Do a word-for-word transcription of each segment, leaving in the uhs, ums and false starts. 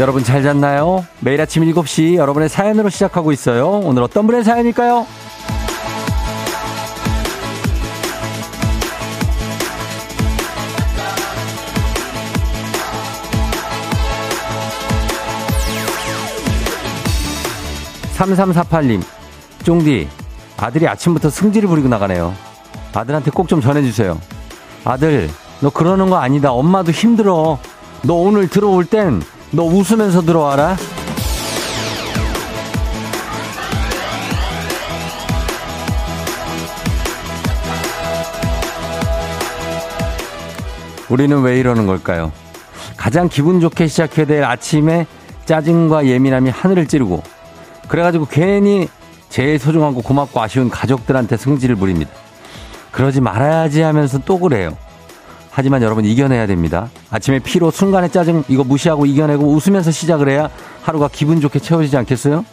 여러분 잘 잤나요? 매일 아침 일곱 시 여러분의 사연으로 시작하고 있어요. 오늘 어떤 분의 사연일까요? 삼삼사팔 님, 쫑디, 아들이 아침부터 승질을 부리고 나가네요. 아들한테 꼭 좀 전해주세요. 아들, 너 그러는 거 아니다. 엄마도 힘들어. 너 오늘 들어올 땐 너 웃으면서 들어와라. 우리는 왜 이러는 걸까요? 가장 기분 좋게 시작해야 될 아침에 짜증과 예민함이 하늘을 찌르고, 그래가지고 괜히 제일 소중하고 고맙고 아쉬운 가족들한테 승질을 부립니다. 그러지 말아야지 하면서 또 그래요. 하지만 여러분, 이겨내야 됩니다. 아침에 피로, 순간의 짜증, 이거 무시하고 이겨내고 웃으면서 시작을 해야 하루가 기분 좋게 채워지지 않겠어요?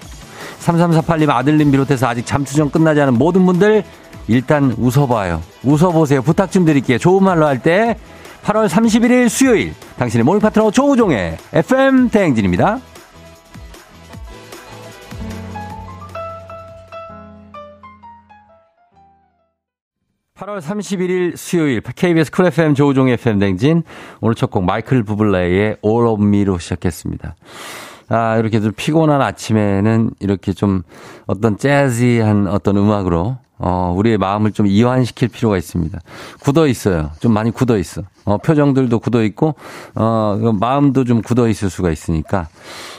삼삼사팔 님, 아들님 비롯해서 아직 잠수정 끝나지 않은 모든 분들, 일단 웃어봐요. 웃어보세요. 부탁 좀 드릴게요. 좋은 말로 할 때. 팔월 삼십일일 수요일, 당신의 모닝 파트너 조우종의 에프엠 대행진입니다. 팔월 삼십일일 수요일 케이비에스 쿨 에프엠 조우종의 에프엠 댕진, 오늘 첫 곡 마이클 부블레의 All of Me로 시작했습니다. 아, 이렇게 좀 피곤한 아침에는 이렇게 좀 어떤 재즈한 어떤 음악으로 어, 우리의 마음을 좀 이완시킬 필요가 있습니다. 굳어 있어요. 좀 많이 굳어 있어. 어, 표정들도 굳어 있고, 어, 마음도 좀 굳어 있을 수가 있으니까,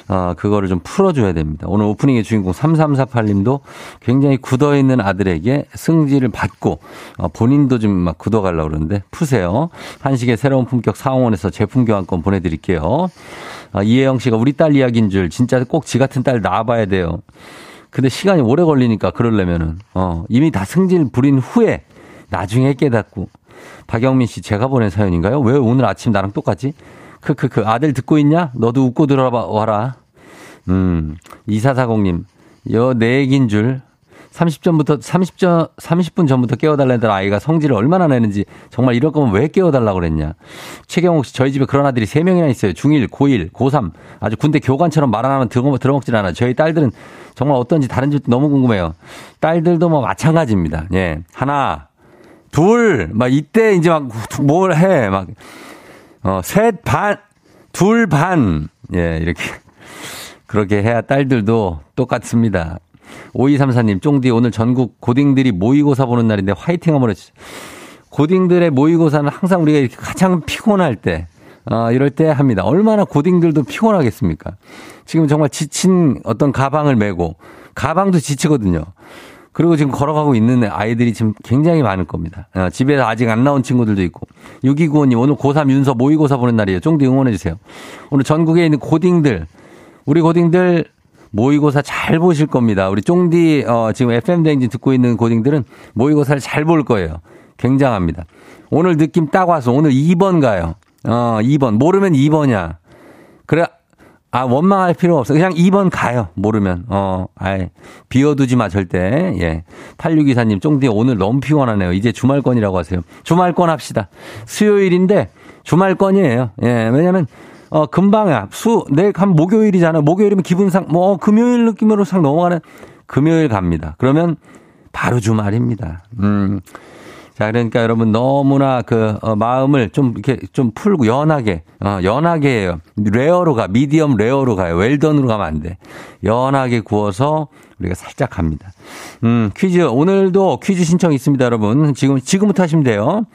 어, 그거를 좀 풀어줘야 됩니다. 오늘 오프닝의 주인공 삼삼사팔 님도 굉장히 굳어 있는 아들에게 승질을 받고, 어, 본인도 좀 막 굳어가려고 그러는데, 푸세요. 한식의 새로운 품격 사홍원에서 제품 교환권 보내드릴게요. 아, 이혜영 씨가 우리 딸 이야기인 줄, 진짜 꼭 지 같은 딸 낳아봐야 돼요. 근데 시간이 오래 걸리니까, 그러려면은, 어, 이미 다 승질 부린 후에 나중에 깨닫고. 박영민 씨, 제가 보낸 사연인가요? 왜 오늘 아침 나랑 똑같지? 크크크, 아들 듣고 있냐? 너도 웃고 들어와라. 음, 이사사공 님, 여, 내 얘기인 줄. 삼십 분부터, 삼십 점, 삼십 분 전부터 깨워달라던 아이가 성질을 얼마나 내는지, 정말 이럴 거면 왜 깨워달라고 그랬냐. 최경옥 씨, 저희 집에 그런 아들이 세 명이나 있어요. 중일, 고일, 고삼. 아주 군대 교관처럼 말 안 하면 들어먹질 않아. 저희 딸들은 정말 어떤지 다른 집 너무 궁금해요. 딸들도 뭐 마찬가지입니다. 예. 하나, 둘, 막 이때 이제 막 뭘 해. 막, 어, 셋 반, 둘 반. 예, 이렇게. 그렇게 해야 딸들도 똑같습니다. 오이삼사 님, 쫑디, 오늘 전국 고딩들이 모의고사 보는 날인데 화이팅 한번 해주세요. 고딩들의 모의고사는 항상 우리가 이렇게 가장 피곤할 때, 어, 이럴 때 합니다. 얼마나 고딩들도 피곤하겠습니까? 지금 정말 지친 어떤 가방을 메고, 가방도 지치거든요. 그리고 지금 걸어가고 있는 아이들이 지금 굉장히 많을 겁니다. 어, 집에서 아직 안 나온 친구들도 있고. 육이구오 님, 오늘 고삼 윤서 모의고사 보는 날이에요. 쫑디 응원해주세요. 오늘 전국에 있는 고딩들, 우리 고딩들, 모의고사 잘 보실 겁니다. 우리 쫑디, 어, 지금 에프엠 대행진 듣고 있는 고딩들은 모의고사를 잘 볼 거예요. 굉장합니다. 오늘 느낌 딱 와서 오늘 이 번 가요. 어, 이 번. 모르면 이 번이야. 그래, 아, 원망할 필요 없어. 그냥 이 번 가요. 모르면. 어, 아이, 비워두지 마, 절대. 예. 팔육이사 님, 쫑디 오늘 너무 피곤하네요. 이제 주말권이라고 하세요. 주말권 합시다. 수요일인데 주말권이에요. 예, 왜냐면, 어, 금방이야. 수, 내일 한 목요일이잖아. 목요일이면 기분상, 뭐, 금요일 느낌으로 상 넘어가는 금요일 갑니다. 그러면 바로 주말입니다. 음. 자, 그러니까 여러분 너무나 그, 어, 마음을 좀 이렇게 좀 풀고 연하게, 어, 연하게 해요. 레어로 가, 미디엄 레어로 가요. 웰던으로 가면 안 돼. 연하게 구워서 우리가 살짝 갑니다. 음, 퀴즈, 오늘도 퀴즈 신청 있습니다, 여러분. 지금, 지금부터 하시면 돼요.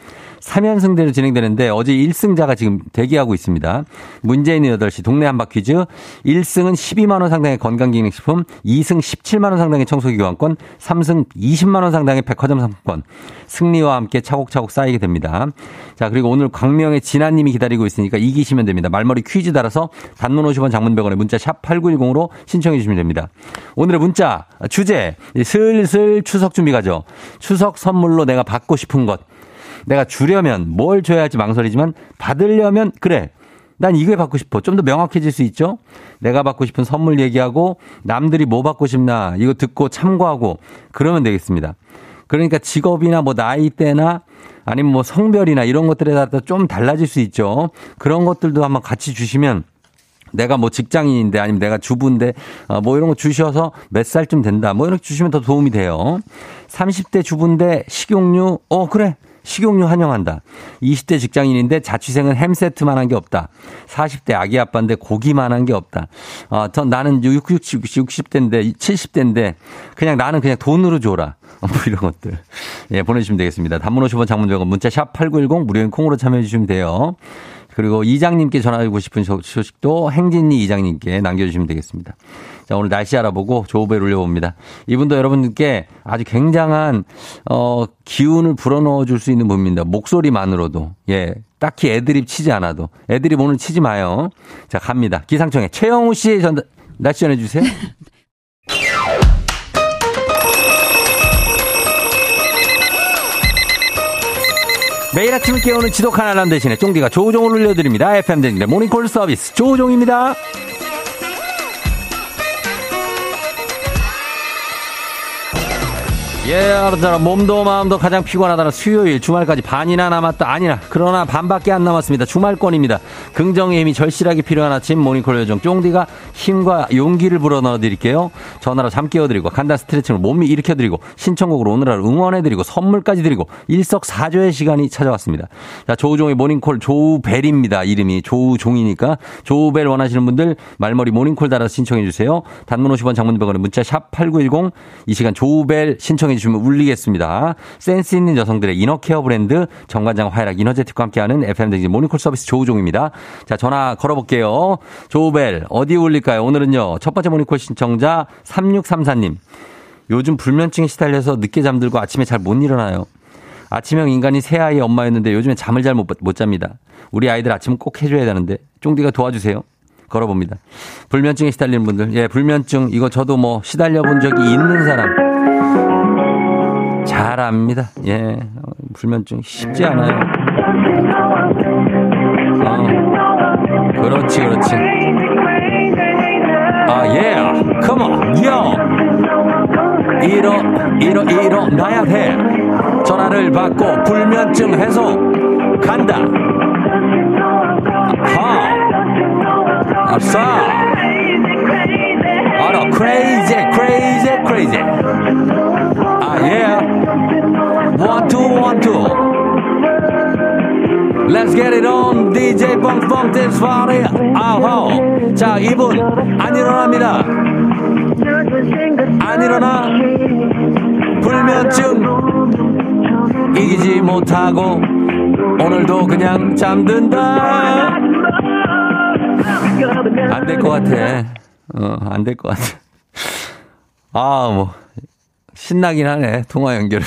삼 연승대로 진행되는데 어제 일 승자가 지금 대기하고 있습니다. 문재인 여덟 시 동네 한바 퀴즈. 일 승은 십이만 원 상당의 건강기능식품, 이 승 십칠만 원 상당의 청소기 교환권, 삼 승 이십만 원 상당의 백화점 상품권. 승리와 함께 차곡차곡 쌓이게 됩니다. 자, 그리고 오늘 광명의 진아님이 기다리고 있으니까 이기시면 됩니다. 말머리 퀴즈 달아서 단문 오십 원, 장문 백 원에 문자 샵 팔구일공으로 신청해 주시면 됩니다. 오늘의 문자 주제, 슬슬 추석 준비 가죠. 추석 선물로 내가 받고 싶은 것. 내가 주려면 뭘 줘야 할지 망설이지만 받으려면 그래, 난 이게 받고 싶어. 좀 더 명확해질 수 있죠. 내가 받고 싶은 선물 얘기하고 남들이 뭐 받고 싶나 이거 듣고 참고하고 그러면 되겠습니다. 그러니까 직업이나 뭐 나이대나 아니면 뭐 성별이나 이런 것들에 따라 좀 달라질 수 있죠. 그런 것들도 한번 같이 주시면 내가 뭐 직장인인데 아니면 내가 주부인데 뭐 이런 거 주셔서 몇 살쯤 된다. 뭐 이렇게 주시면 더 도움이 돼요. 삼십 대 주부인데 식용유, 어 그래. 식용유 환영한다. 이십 대 직장인인데 자취생은 햄 세트만 한 게 없다. 사십 대 아기 아빠인데 고기만 한 게 없다. 어, 전 나는 육십, 육십 대인데 칠십 대인데 그냥 나는 그냥 돈으로 줘라. 뭐 이런 것들. 예, 보내주시면 되겠습니다. 단문 오십 원 장문적은 문자 샵 팔구일공 무료인 콩으로 참여해 주시면 돼요. 그리고 이장님께 전화하고 싶은 소식도 행진이 이장님께 남겨주시면 되겠습니다. 자, 오늘 날씨 알아보고 조우벨 올려봅니다. 이분도 여러분들께 아주 굉장한 어, 기운을 불어넣어 줄 수 있는 분입니다. 목소리만으로도. 예, 딱히 애드립 치지 않아도. 애드립 오늘 치지 마요. 자, 갑니다. 기상청에 최영우 씨 전달, 날씨 전해주세요. 매일 아침 깨우는 지독한 알람 대신에 쫑디가 조우종을 올려드립니다. 에프엠 대신에 모닝콜 서비스 조우종입니다. 예, 여러분들 몸도 마음도 가장 피곤하다는 수요일 주말까지 반이나 남았다. 아니나 그러나 반밖에 안 남았습니다. 주말권입니다. 긍정의 힘이 절실하게 필요한 아침 모닝콜 요정 쫑디가 힘과 용기를 불어넣어드릴게요. 전화로 잠 깨워드리고 간단 스트레칭으로 몸이 일으켜드리고 신청곡으로 오늘 하루 응원해드리고 선물까지 드리고 일석사조의 시간이 찾아왔습니다. 자, 조우종의 모닝콜 조우벨입니다. 이름이 조우종이니까 조우벨 원하시는 분들 말머리 모닝콜 달아서 신청해주세요. 단문 오십 원 장문 백 원의 문자 샵 팔구일공 이 시간 조우벨 신청해주세요. 주시면 울리겠습니다. 센스 있는 여성들의 이너케어 브랜드 정관장 화해락 이너제틱과 함께하는 에프엠 대신 모닝콜 서비스 조우종입니다. 자, 전화 걸어볼게요. 조우벨 어디 울릴까요? 오늘은요. 첫 번째 모닝콜 신청자 삼육삼사님. 요즘 불면증에 시달려서 늦게 잠들고 아침에 잘 못 일어나요. 아침형 인간이 새아이 엄마였는데 요즘에 잠을 잘 못 못 잡니다. 우리 아이들 아침은 꼭 해줘야 되는데 쫑디가 도와주세요. 걸어봅니다. 불면증에 시달리는 분들. 예, 불면증 이거 저도 뭐 시달려본 적이 있는 사람. 잘 압니다. 예. 불면증 쉽지 않아요. 어. 그렇지, 그렇지. 아, 예. Come on, yo. 일어, 일어, 일어나야 해. 전화를 받고 불면증 해소. 간다. 하. 앞서. 알아, crazy, crazy, crazy. 아, 예. One, two, one, two. Let's get it on. 디제이 뻥뻥 this party. 아호. 자, 이분. 안 일어납니다. 안 일어나. 불면증. 이기지 못하고. 오늘도 그냥 잠든다. 안 될 것 같아. 어, 안 될 것 같아. 아, 뭐. 신나긴 하네, 통화 연결이.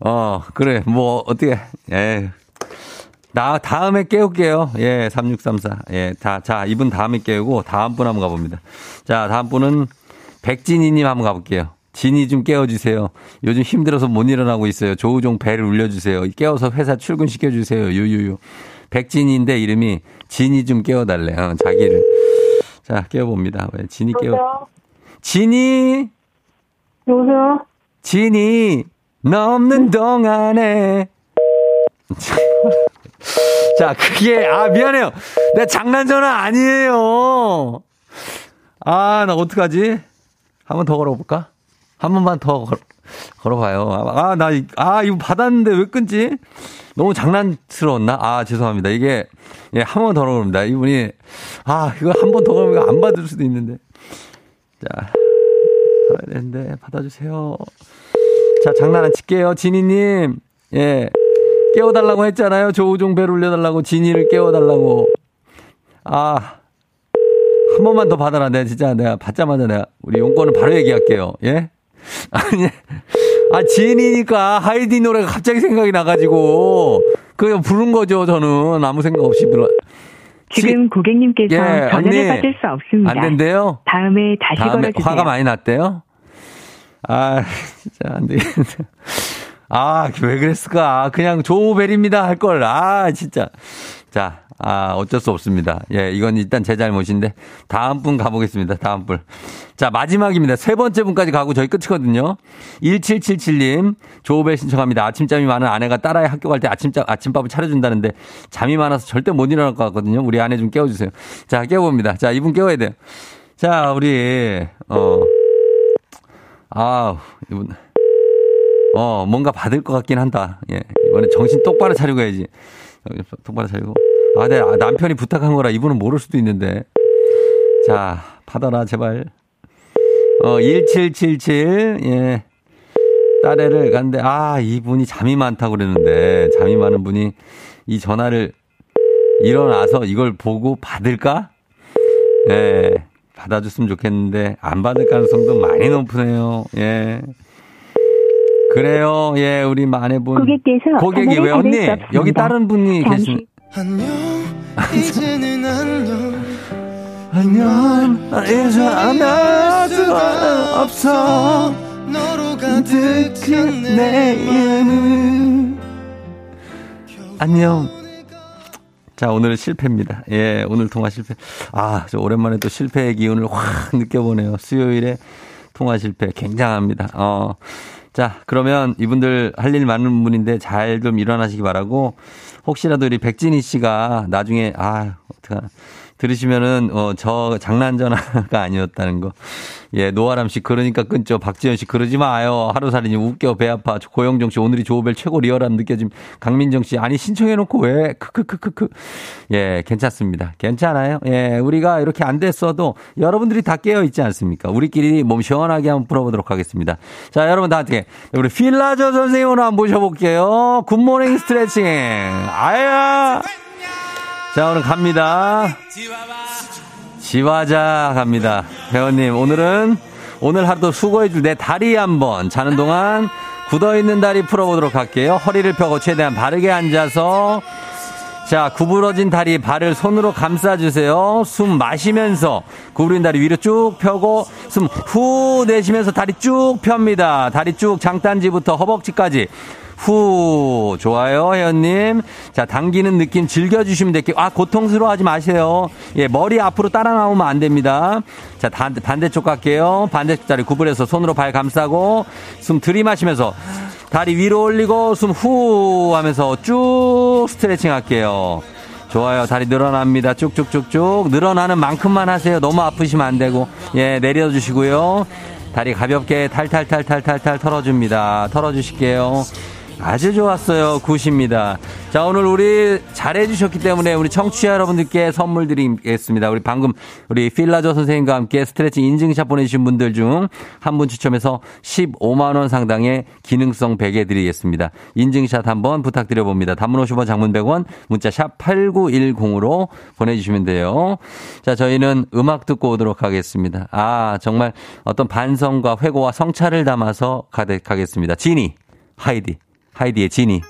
어, 그래, 뭐, 어떻게, 예. 나, 다음에 깨울게요. 예, 삼육삼사. 예, 다, 자, 이분 다음에 깨우고, 다음 분 한번 가봅니다. 자, 다음 분은 백진이님 한번 가볼게요. 진이 좀 깨워주세요. 요즘 힘들어서 못 일어나고 있어요. 조우종 배를 울려주세요. 깨워서 회사 출근시켜주세요. 유유유. 백진이인데 이름이 진이 좀 깨워달래. 어, 자기를. 자, 깨워봅니다. 왜, 진이 깨워. 진이! 여보세요? 진이 넘는 동안에. 자, 그게, 아, 미안해요. 내가 장난전화 아니에요. 아, 나 어떡하지? 한 번 더 걸어볼까? 한 번만 더 걸, 걸어봐요. 아, 나, 아, 이거 받았는데 왜 끊지? 너무 장난스러웠나? 아, 죄송합니다. 이게, 예, 한 번 더 걸어봅니다. 이분이, 아, 이거 한 번 더 걸면 안 받을 수도 있는데. 자. 받아야 되는데 받아주세요. 자, 장난 안 칠게요. 진이님, 예, 깨워달라고 했잖아요. 조우종 배를 울려달라고, 진이를 깨워달라고. 아, 한 번만 더 받아라. 내가 진짜 내가 받자마자 내가 우리 용건을 바로 얘기할게요. 예? 아니, 아, 진이니까 하이디 노래가 갑자기 생각이 나가지고 그냥 부른 거죠. 저는 아무 생각 없이 불러. 지금 고객님께서 예, 전화를 받을 수 없습니다. 안 된대요? 다음에 다시 걸어주세요. 화가 많이 났대요? 아, 진짜 안 되겠네. 아, 왜 그랬을까? 그냥 조우벨입니다 할 걸. 아, 진짜. 자, 아, 어쩔 수 없습니다. 예, 이건 일단 제 잘못인데. 다음 분 가보겠습니다. 다음 분. 자, 마지막입니다. 세 번째 분까지 가고 저희 끝이거든요. 천칠백칠십칠님, 조우벨 신청합니다. 아침잠이 많은 아내가 딸아이 학교 갈 때 아침자, 아침밥을 차려준다는데 잠이 많아서 절대 못 일어날 것 같거든요. 우리 아내 좀 깨워주세요. 자, 깨워봅니다. 자, 이분 깨워야 돼요. 자, 우리, 어, 아우, 이분. 어, 뭔가 받을 것 같긴 한다. 예. 이번에 정신 똑바로 차리고 해야지. 똑바로 차리고. 아, 내 남편이 부탁한 거라 이분은 모를 수도 있는데. 자, 받아라, 제발. 어, 천칠백칠십칠. 예. 딸애를 갔는데, 아, 이분이 잠이 많다고 그랬는데, 잠이 많은 분이 이 전화를 일어나서 이걸 보고 받을까? 예. 받아줬으면 좋겠는데, 안 받을 가능성도 많이 높으네요. 예. 그래요, 예, 우리 아내분. 고객께서 고객이 왜 언니? 여기 다른 분이 계신. 안녕, 이제는 안녕. 안녕, 이제 안할 수가 없어. 너로 가득한 내일은. 안녕. 자, 오늘은 실패입니다. 예, 오늘 통화 실패. 아, 저 오랜만에 또 실패의 기운을 확 느껴보네요. 수요일에 통화 실패. 굉장합니다. 어. 자, 그러면 이분들 할 일 많은 분인데 잘 좀 일어나시기 바라고, 혹시라도 우리 백진희 씨가 나중에, 아, 어떡하나, 들으시면은, 어, 저 장난 전화가 아니었다는 거. 예, 노아람 씨, 그러니까 끊죠. 박지현 씨, 그러지 마요. 하루살이님, 웃겨, 배 아파. 고영정 씨, 오늘이 조우벨 최고 리얼함 느껴짐. 강민정 씨, 아니, 신청해놓고 왜? 크크크크크. 예, 괜찮습니다. 괜찮아요. 예, 우리가 이렇게 안 됐어도 여러분들이 다 깨어있지 않습니까? 우리끼리 몸 시원하게 한번 풀어보도록 하겠습니다. 자, 여러분 다 함께. 우리 필라저 선생님 오늘 한번 모셔볼게요. 굿모닝 스트레칭. 아야! 자, 오늘 갑니다. 지화자 갑니다. 회원님, 오늘은 오늘 하루도 수고해줄 내 다리 한번 자는 동안 굳어있는 다리 풀어보도록 할게요. 허리를 펴고 최대한 바르게 앉아서, 자, 구부러진 다리 발을 손으로 감싸주세요. 숨 마시면서 구부린 다리 위로 쭉 펴고 숨 후 내쉬면서 다리 쭉 펴입니다. 다리 쭉 장딴지부터 허벅지까지. 후, 좋아요, 회원님. 자, 당기는 느낌 즐겨주시면 될게요. 아, 고통스러워하지 마세요. 예, 머리 앞으로 따라 나오면 안 됩니다. 자, 단, 반대쪽 갈게요. 반대쪽 다리 구부려서 손으로 발 감싸고 숨 들이마시면서 다리 위로 올리고 숨 후 하면서 쭉 스트레칭 할게요. 좋아요. 다리 늘어납니다. 쭉쭉쭉쭉. 늘어나는 만큼만 하세요. 너무 아프시면 안 되고. 예, 내려주시고요. 다리 가볍게 탈탈탈탈탈탈 털어줍니다. 털어주실게요. 아주 좋았어요. 굿입니다. 자, 오늘 우리 잘해주셨기 때문에 우리 청취자 여러분들께 선물 드리겠습니다. 우리 방금 우리 필라조 선생님과 함께 스트레칭 인증샷 보내주신 분들 중 한 분 추첨해서 십오만 원 상당의 기능성 베개 드리겠습니다. 인증샷 한번 부탁드려봅니다. 단문 오십 원, 장문 백 원, 문자 샵 팔구일공으로 보내주시면 돼요. 자, 저희는 음악 듣고 오도록 하겠습니다. 아, 정말 어떤 반성과 회고와 성찰을 담아서 가득하겠습니다. 지니, 하이디. 하이디의 지니.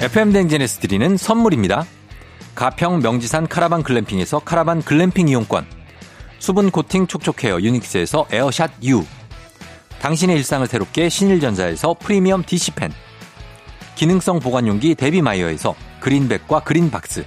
에프엠 댕진에서 드리는 선물입니다. 가평 명지산 카라반 글램핑에서 카라반 글램핑 이용권, 수분 코팅 촉촉헤어 유닉스에서 에어샷 U, 당신의 일상을 새롭게 신일전자에서 프리미엄 디씨펜, 기능성 보관용기 데비마이어에서 그린백과 그린박스,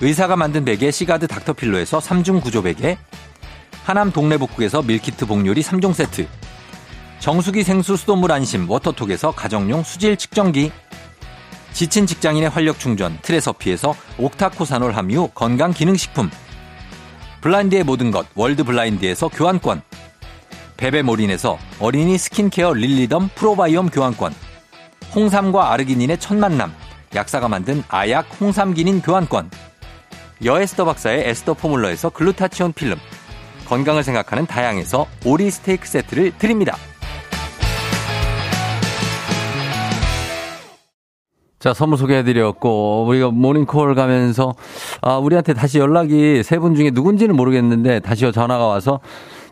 의사가 만든 베개 시가드 닥터필로에서 삼중 구조 베개, 하남 동래복국에서 밀키트 복요리 삼종 세트, 정수기 생수 수돗물 안심 워터톡에서 가정용 수질 측정기, 지친 직장인의 활력 충전 트레서피에서 옥타코사놀 함유 건강기능식품, 블라인드의 모든 것 월드블라인드에서 교환권, 베베모린에서 어린이 스킨케어 릴리덤 프로바이옴 교환권, 홍삼과 아르기닌의 첫 만남 약사가 만든 아약 홍삼기닌 교환권, 여 에스더 박사의 에스더 포뮬러에서 글루타치온 필름, 건강을 생각하는 다양에서 오리 스테이크 세트를 드립니다. 자, 선물 소개해드렸고, 우리가 모닝콜 가면서, 아, 우리한테 다시 연락이 세 분 중에 누군지는 모르겠는데, 다시 전화가 와서,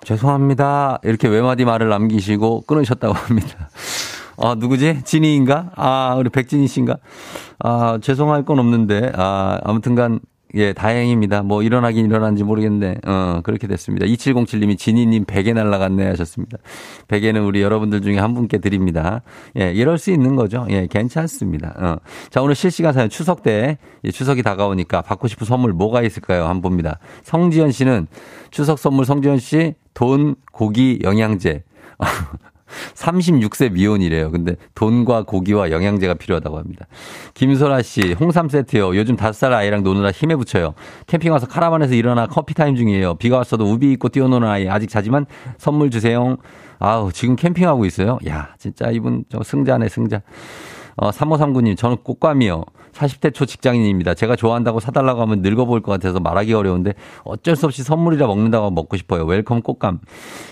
죄송합니다. 이렇게 외마디 말을 남기시고 끊으셨다고 합니다. 아, 누구지? 진희인가? 아, 우리 백진희 씨인가? 아, 죄송할 건 없는데, 아, 아무튼간, 예, 다행입니다. 뭐, 일어나긴 일어난지 모르겠네. 어, 그렇게 됐습니다. 이칠공칠님이 진희님 베개 날라갔네 하셨습니다. 베개는 우리 여러분들 중에 한 분께 드립니다. 예, 이럴 수 있는 거죠. 예, 괜찮습니다. 어. 자, 오늘 실시간 사연 추석 때, 예, 추석이 다가오니까 받고 싶은 선물 뭐가 있을까요? 한번 봅니다. 성지현 씨는 추석 선물 성지현 씨 돈, 고기, 영양제. 삼십육 세 미혼이래요. 근데 돈과 고기와 영양제가 필요하다고 합니다. 김소라 씨, 홍삼 세트요. 요즘 다섯 살 아이랑 노느라 힘에 부쳐요. 캠핑 와서 카라반에서 일어나 커피 타임 중이에요. 비가 왔어도 우비 입고 뛰어노는 아이. 아직 자지만 선물 주세요. 아우, 지금 캠핑하고 있어요? 야, 진짜 이분 저 승자네, 승자. 어, 삼오삼구님, 저는 꽃감이요. 사십 대 초 직장인입니다. 제가 좋아한다고 사달라고 하면 늙어 보일 것 같아서 말하기 어려운데 어쩔 수 없이 선물이라 먹는다고 먹고 싶어요. 웰컴 꽃감.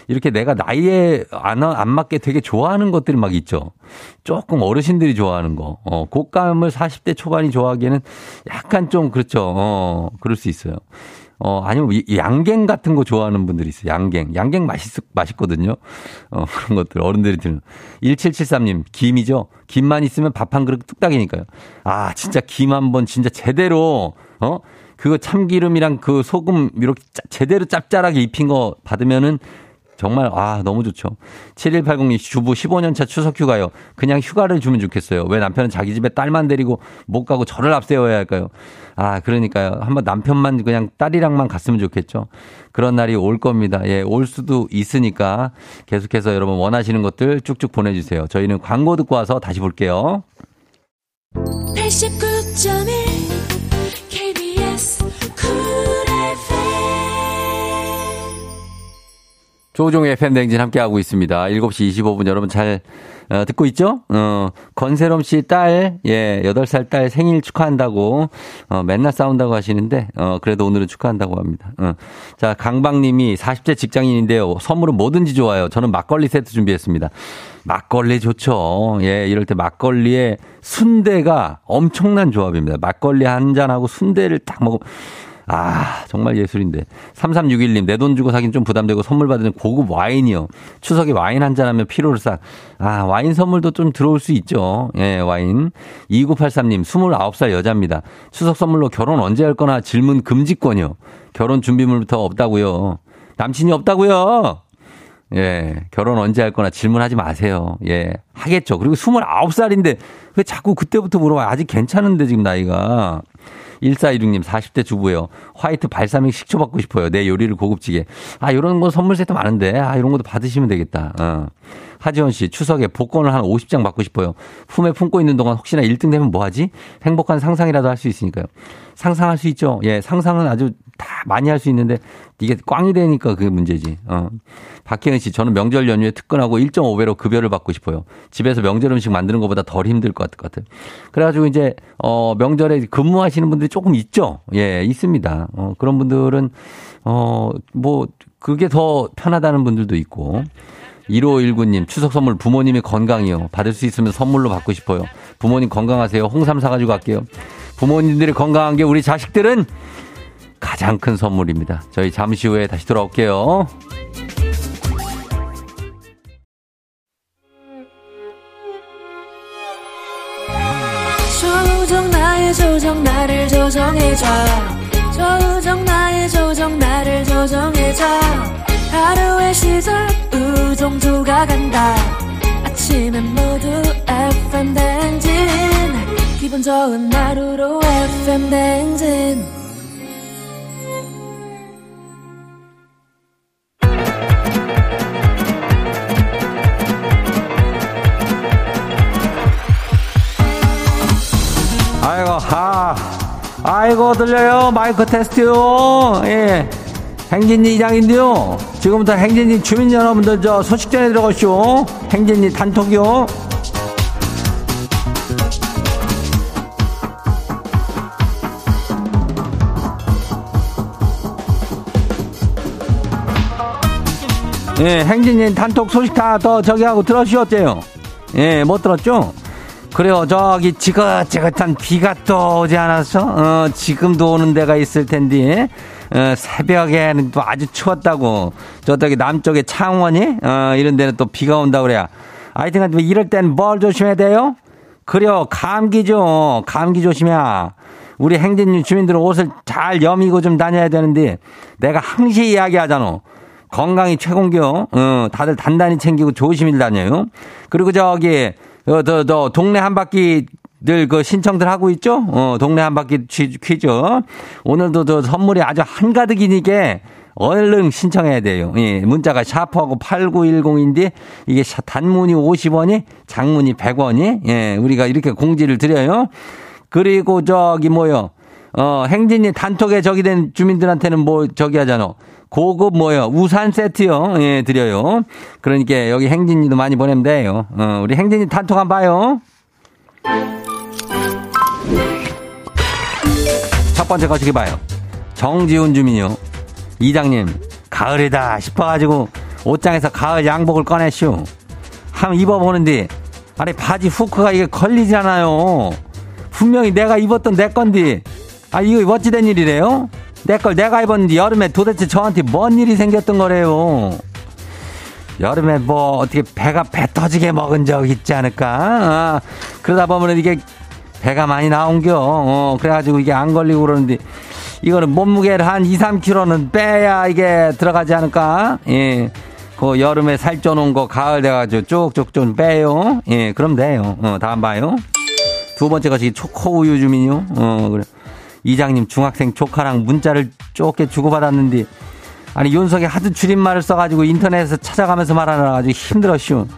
이렇게 내가 나이에 안, 안 맞게 되게 좋아하는 것들이 막 있죠. 조금 어르신들이 좋아하는 거. 어, 꽃감을 사십 대 초반이 좋아하기에는 약간 좀 그렇죠. 어, 그럴 수 있어요. 어, 아니면 양갱 같은 거 좋아하는 분들이 있어요. 양갱. 양갱 맛있, 맛있거든요. 어, 그런 것들. 어른들이 드는. 일칠칠삼님, 김이죠? 김만 있으면 밥 한 그릇 뚝딱이니까요. 아, 진짜 김 한 번 진짜 제대로, 어? 그거 참기름이랑 그 소금 이렇게 짜, 제대로 짭짤하게 입힌 거 받으면은 정말, 아, 너무 좋죠. 칠일팔공님, 주부 십오 년차 추석 휴가요. 그냥 휴가를 주면 좋겠어요. 왜 남편은 자기 집에 딸만 데리고 못 가고 저를 앞세워야 할까요? 아, 그러니까요. 한번 남편만 그냥 딸이랑만 갔으면 좋겠죠. 그런 날이 올 겁니다. 예, 올 수도 있으니까 계속해서 여러분 원하시는 것들 쭉쭉 보내주세요. 저희는 광고 듣고 와서 다시 볼게요. 팔십구 점 일 케이비에스 조우종의 에프엠 대행진 함께하고 있습니다. 일곱 시 이십오 분 여러분 잘 어, 듣고 있죠? 어, 권세롬 씨 딸, 예, 여덟 살 딸 생일 축하한다고, 어, 맨날 싸운다고 하시는데, 어, 그래도 오늘은 축하한다고 합니다. 어. 자, 강방님이 사십 대 직장인인데요. 선물은 뭐든지 좋아요. 저는 막걸리 세트 준비했습니다. 막걸리 좋죠. 예, 이럴 때 막걸리에 순대가 엄청난 조합입니다. 막걸리 한 잔하고 순대를 딱 먹으면, 아, 정말 예술인데. 삼삼육일님, 내 돈 주고 사긴 좀 부담되고 선물 받으면 고급 와인이요. 추석에 와인 한잔 하면 피로를 싹. 아, 와인 선물도 좀 들어올 수 있죠. 예, 와인. 이구팔삼님, 스물아홉 살 여자입니다. 추석 선물로 결혼 언제 할 거나 질문 금지권이요. 결혼 준비물부터 없다고요. 남친이 없다고요. 예, 결혼 언제 할 거나 질문하지 마세요. 예, 하겠죠. 그리고 스물아홉 살인데 왜 자꾸 그때부터 물어봐요. 아직 괜찮은데 지금 나이가. 일사일육님, 사십 대 주부예요. 화이트 발사믹 식초 받고 싶어요. 내 요리를 고급지게. 아, 이런 거 선물 세트 많은데. 아, 이런 것도 받으시면 되겠다. 어. 하지원 씨, 추석에 복권을 한 오십 장 받고 싶어요. 품에 품고 있는 동안 혹시나 일 등 되면 뭐하지? 행복한 상상이라도 할 수 있으니까요. 상상할 수 있죠. 예, 상상은 아주 다 많이 할 수 있는데 이게 꽝이 되니까 그게 문제지. 어. 박혜은 씨, 저는 명절 연휴에 특근하고 일 점 오 배로 급여를 받고 싶어요. 집에서 명절 음식 만드는 것보다 덜 힘들 것 같아요. 그래가지고 이제 어, 명절에 근무하시는 분들이 조금 있죠. 예, 있습니다. 어, 그런 분들은 어, 뭐 그게 더 편하다는 분들도 있고. 일오일구님, 추석 선물 부모님의 건강이요. 받을 수 있으면 선물로 받고 싶어요. 부모님 건강하세요. 홍삼 사가지고 갈게요. 부모님들이 건강한 게 우리 자식들은 가장 큰 선물입니다. 저희 잠시 후에 다시 돌아올게요. 조우종 나의 조정 나를 조정해줘. 조우종 나의 조정 나를 조정해줘. 하루의 시절 우정조가 간다. 아침엔 모두 에프엠 댕진. 기분 좋은 하루로 에프엠 댕진. 아이고, 들려요? 마이크 테스트요. 예. 행진이 이장인데요. 지금부터 행진이 주민 여러분들 저 소식 전해 들어가시오. 행진이 단톡이요. 예, 행진이 단톡 소식 다 더 저기 하고 들으시었대요. 예, 못 들었죠? 그래요. 저기 지긋지긋한 비가 또 오지 않았어? 어, 지금도 오는 데가 있을 텐데. 어, 새벽에는 또 아주 추웠다고. 저기 남쪽에 창원이 어, 이런 데는 또 비가 온다고 그래요. 하여튼 이럴 땐 뭘 조심해야 돼요? 그래요. 감기죠. 감기 조심해야. 우리 행진님 주민들은 옷을 잘 여미고 좀 다녀야 되는데 내가 항시 이야기하잖아. 건강이 최고인겨. 어, 다들 단단히 챙기고 조심히 다녀요. 그리고 저기 어, 더, 더, 동네 한 바퀴 늘 그 신청들 하고 있죠? 어, 동네 한 바퀴 퀴즈. 오늘도 더 선물이 아주 한가득이니까 얼른 신청해야 돼요. 예, 문자가 샤프하고 팔구일공인데 이게 단문이 오십 원이 장문이 백 원이. 예, 우리가 이렇게 공지를 드려요. 그리고 저기 뭐요. 어, 행진이 단톡에 저기 된 주민들한테는 뭐 저기 하잖아. 고급 뭐요? 우산 세트요. 예, 드려요. 그러니까 여기 행진이도 많이 보내면 돼요. 어, 우리 행진이 단톡 한번 봐요. 첫 번째 거 저기 봐요. 정지훈 주민요. 이장님, 가을이다 싶어가지고 옷장에서 가을 양복을 꺼내시오. 한번 입어보는데, 아니, 바지 후크가 이게 걸리잖아요. 분명히 내가 입었던 내 건데, 아, 이거 어찌된 일이래요? 내 걸 내가 입었는데 여름에 도대체 저한테 뭔 일이 생겼던 거래요. 여름에 뭐 어떻게 배가 배 터지게 먹은 적 있지 않을까. 아, 그러다 보면 이게 배가 많이 나온겨. 어, 그래가지고 이게 안 걸리고 그러는데 이거는 몸무게를 한 이, 삼 킬로그램는 빼야 이게 들어가지 않을까. 예, 그 여름에 살쪄놓은 거 가을 돼가지고 쭉쭉 좀 빼요. 예, 그럼 돼요. 어, 다음 봐요. 두 번째 것이 초코우유 주민요. 어, 그래. 이장님, 중학생 조카랑 문자를 쪼개 주고받았는데, 아니, 윤석이 하도 줄임말을 써가지고 인터넷에서 찾아가면서 말하느라 아주 힘들었슈.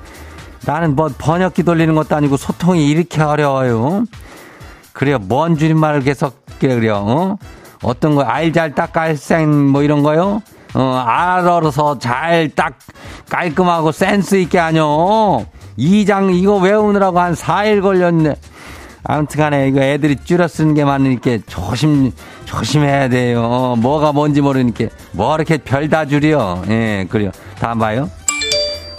나는 뭐 번역기 돌리는 것도 아니고 소통이 이렇게 어려워요. 그래요. 뭔 줄임말을 계속, 그래요. 어? 어떤 거, 알, 잘, 딱, 깔생, 뭐 이런 거요? 어, 알어서 잘, 딱, 깔끔하고 센스 있게 하뇨. 이장, 이거 외우느라고 한 사 일 걸렸네. 아무튼 간에 이거 애들이 줄여 쓰는 게 많으니까 조심, 조심해야 돼요. 어, 뭐가 뭔지 모르니까. 뭐 이렇게 별다 줄이요. 예, 그래요. 다음 봐요.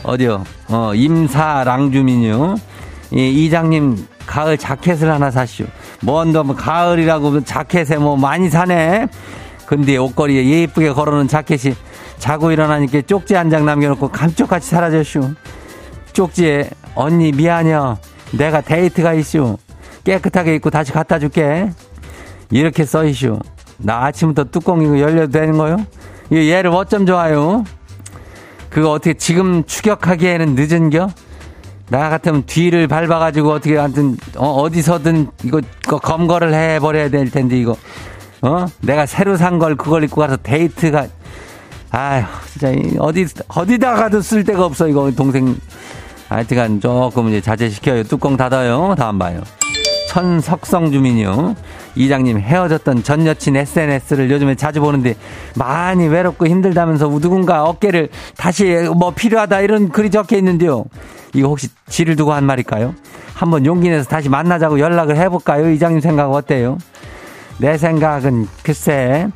어디요? 어, 임사랑 주민이요. 예, 이장님, 가을 자켓을 하나 사시오. 뭔데, 뭐, 가을이라고 자켓에 뭐 많이 사네? 근데 옷걸이에 예쁘게 걸어놓은 자켓이 자고 일어나니까 쪽지 한 장 남겨놓고 감쪽같이 사라졌슈. 쪽지에, 언니 미안해요. 내가 데이트가 있슈. 깨끗하게 입고 다시 갖다 줄게. 이렇게 써있슈. 나 아침부터 뚜껑이고 열려도 되는 거요? 얘를 어쩜 좋아요? 그거 어떻게 지금 추격하기에는 늦은겨? 나 같으면 뒤를 밟아가지고 어떻게, 하여튼, 어, 어디서든 이거, 이거 검거를 해버려야 될 텐데, 이거. 어? 내가 새로 산 걸 그걸 입고 가서 데이트가, 아휴, 진짜, 어디, 어디다가도 쓸 데가 없어, 이거, 동생. 하여튼간 조금 이제 자제시켜요. 뚜껑 닫아요. 다음 봐요. 천석성 주민이요. 이장님, 헤어졌던 전 여친 에스엔에스를 요즘에 자주 보는데 많이 외롭고 힘들다면서 누군가 어깨를 다시 뭐 필요하다 이런 글이 적혀 있는데요. 이거 혹시 지를 두고 한 말일까요? 한번 용기 내서 다시 만나자고 연락을 해볼까요? 이장님 생각 어때요? 내 생각은 글쎄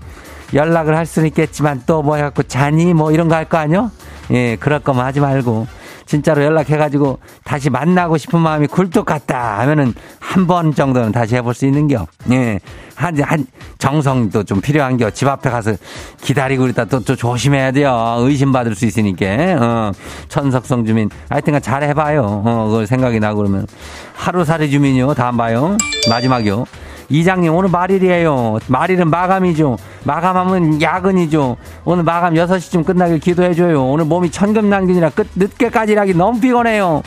연락을 할 수는 있겠지만 또 뭐 해갖고 자니 뭐 이런 거 할 거 아니요? 예, 그럴 거면 하지 말고. 진짜로 연락해가지고 다시 만나고 싶은 마음이 굴뚝 같다 하면은 한 번 정도는 다시 해볼 수 있는겨. 예. 한, 한, 정성도 좀 필요한겨. 집 앞에 가서 기다리고 있다 또, 또 조심해야 돼요. 의심받을 수 있으니까. 어, 천석성 주민. 하여튼간 잘 해봐요. 어, 그걸 생각이 나고 그러면. 하루살이 주민이요. 다음 봐요. 마지막이요. 이장님, 오늘 말일이에요. 말일은 마감이죠. 마감하면 야근이죠. 오늘 마감 여섯 시쯤 끝나길 기도해줘요. 오늘 몸이 천금난근이라 끝 늦게까지라기 너무 피곤해요.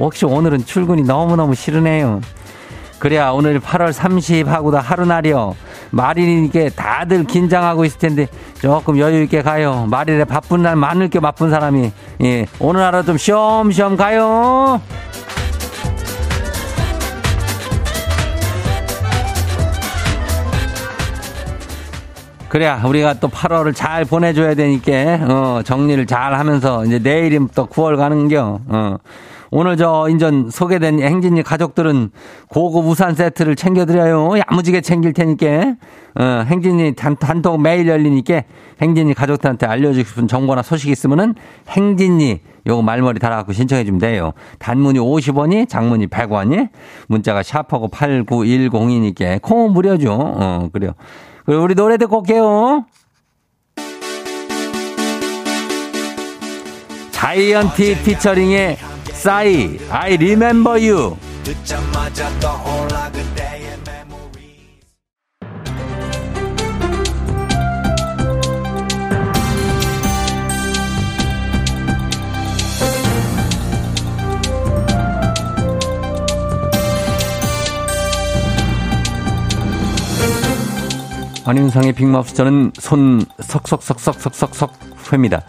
혹시 오늘은 출근이 너무너무 싫으네요. 그래야 오늘 팔월 삼십하고도 하루날이요. 말일이니까 다들 긴장하고 있을 텐데 조금 여유있게 가요. 말일에 바쁜 날 많을 게 바쁜 사람이. 예, 오늘 하루 좀 쉬엄쉬엄 가요. 그래야 우리가 또 팔월을 잘 보내줘야 되니까, 어, 정리를 잘 하면서, 이제 내일부터 구월 가는겨, 어. 오늘 저 인전 소개된 행진이 가족들은 고급 우산 세트를 챙겨드려요. 야무지게 챙길 테니까, 어, 행진이 단, 단톡 매일 열리니까 행진이 가족들한테 알려주고 싶은 정보나 소식 있으면은 행진이 요거 말머리 달아갖고 신청해주면 돼요. 단문이 오십 원이, 장문이 백 원이, 문자가 샵하고 팔구일공이니까 콩은 무료죠. 어, 그래요. 그리고 우리 노래 듣고 올게요. 자이언티 피처링의 싸이, I remember you. 안윤상의 빅마우스, 저는 손 석석석석석석석 회입니다.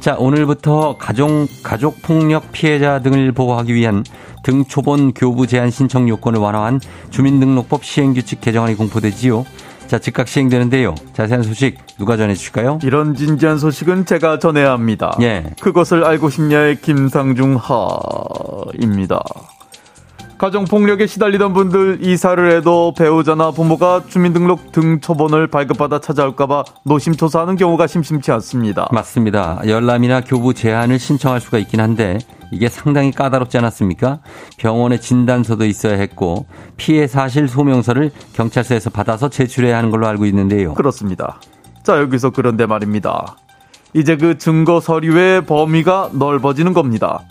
자, 오늘부터 가정, 가족폭력 피해자 등을 보호하기 위한 등초본 교부 제한 신청 요건을 완화한 주민등록법 시행규칙 개정안이 공포되지요. 자, 즉각 시행되는데요. 자세한 소식 누가 전해주실까요? 이런 진지한 소식은 제가 전해야 합니다. 예. 그것을 알고 싶냐의 김상중 하입니다. 가정폭력에 시달리던 분들, 이사를 해도 배우자나 부모가 주민등록 등초본을 발급받아 찾아올까봐 노심초사하는 경우가 심심치 않습니다. 맞습니다. 열람이나 교부 제한을 신청할 수가 있긴 한데 이게 상당히 까다롭지 않았습니까? 병원의 진단서도 있어야 했고 피해 사실 소명서를 경찰서에서 받아서 제출해야 하는 걸로 알고 있는데요. 그렇습니다. 자, 여기서 그런데 말입니다. 이제 그 증거 서류의 범위가 넓어지는 겁니다.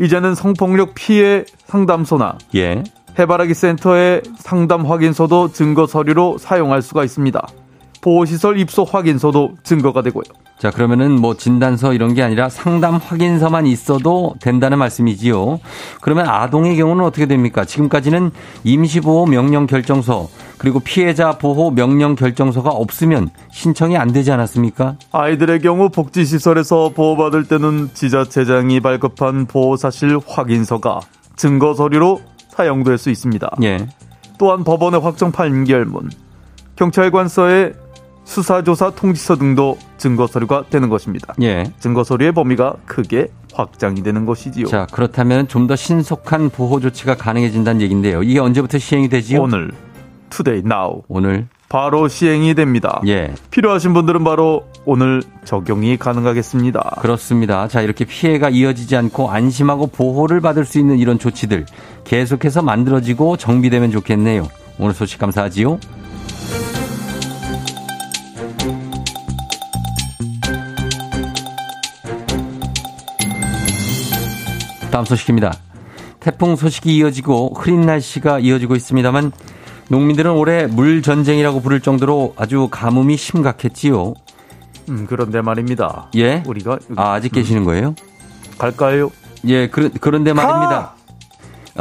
이제는 성폭력 피해 상담소나 예. 해바라기 센터의 상담 확인서도 증거 서류로 사용할 수가 있습니다. 보호시설 입소 확인서도 증거가 되고요. 자, 그러면은 뭐 진단서 이런 게 아니라 상담 확인서만 있어도 된다는 말씀이지요. 그러면 아동의 경우는 어떻게 됩니까? 지금까지는 임시보호 명령 결정서 그리고 피해자 보호 명령 결정서가 없으면 신청이 안 되지 않았습니까? 아이들의 경우 복지시설에서 보호받을 때는 지자체장이 발급한 보호사실 확인서가 증거서류로 사용될 수 있습니다. 예. 또한 법원의 확정 판결문, 경찰관서의 수사조사 통지서 등도 증거서류가 되는 것입니다. 예. 증거서류의 범위가 크게 확장이 되는 것이지요. 자, 그렇다면 좀 더 신속한 보호 조치가 가능해진다는 얘기인데요. 이게 언제부터 시행이 되지요? 오늘. Today, now. 오늘. 바로 시행이 됩니다. 예. 필요하신 분들은 바로 오늘 적용이 가능하겠습니다. 그렇습니다. 자, 이렇게 피해가 이어지지 않고 안심하고 보호를 받을 수 있는 이런 조치들 계속해서 만들어지고 정비되면 좋겠네요. 오늘 소식 감사하지요. 다음 소식입니다. 태풍 소식이 이어지고 흐린 날씨가 이어지고 있습니다만 농민들은 올해 물전쟁이라고 부를 정도로 아주 가뭄이 심각했지요. 음, 그런데 말입니다. 예? 우리가 아, 아직 계시는 음. 거예요? 갈까요? 예, 그, 그런데 말입니다. 가!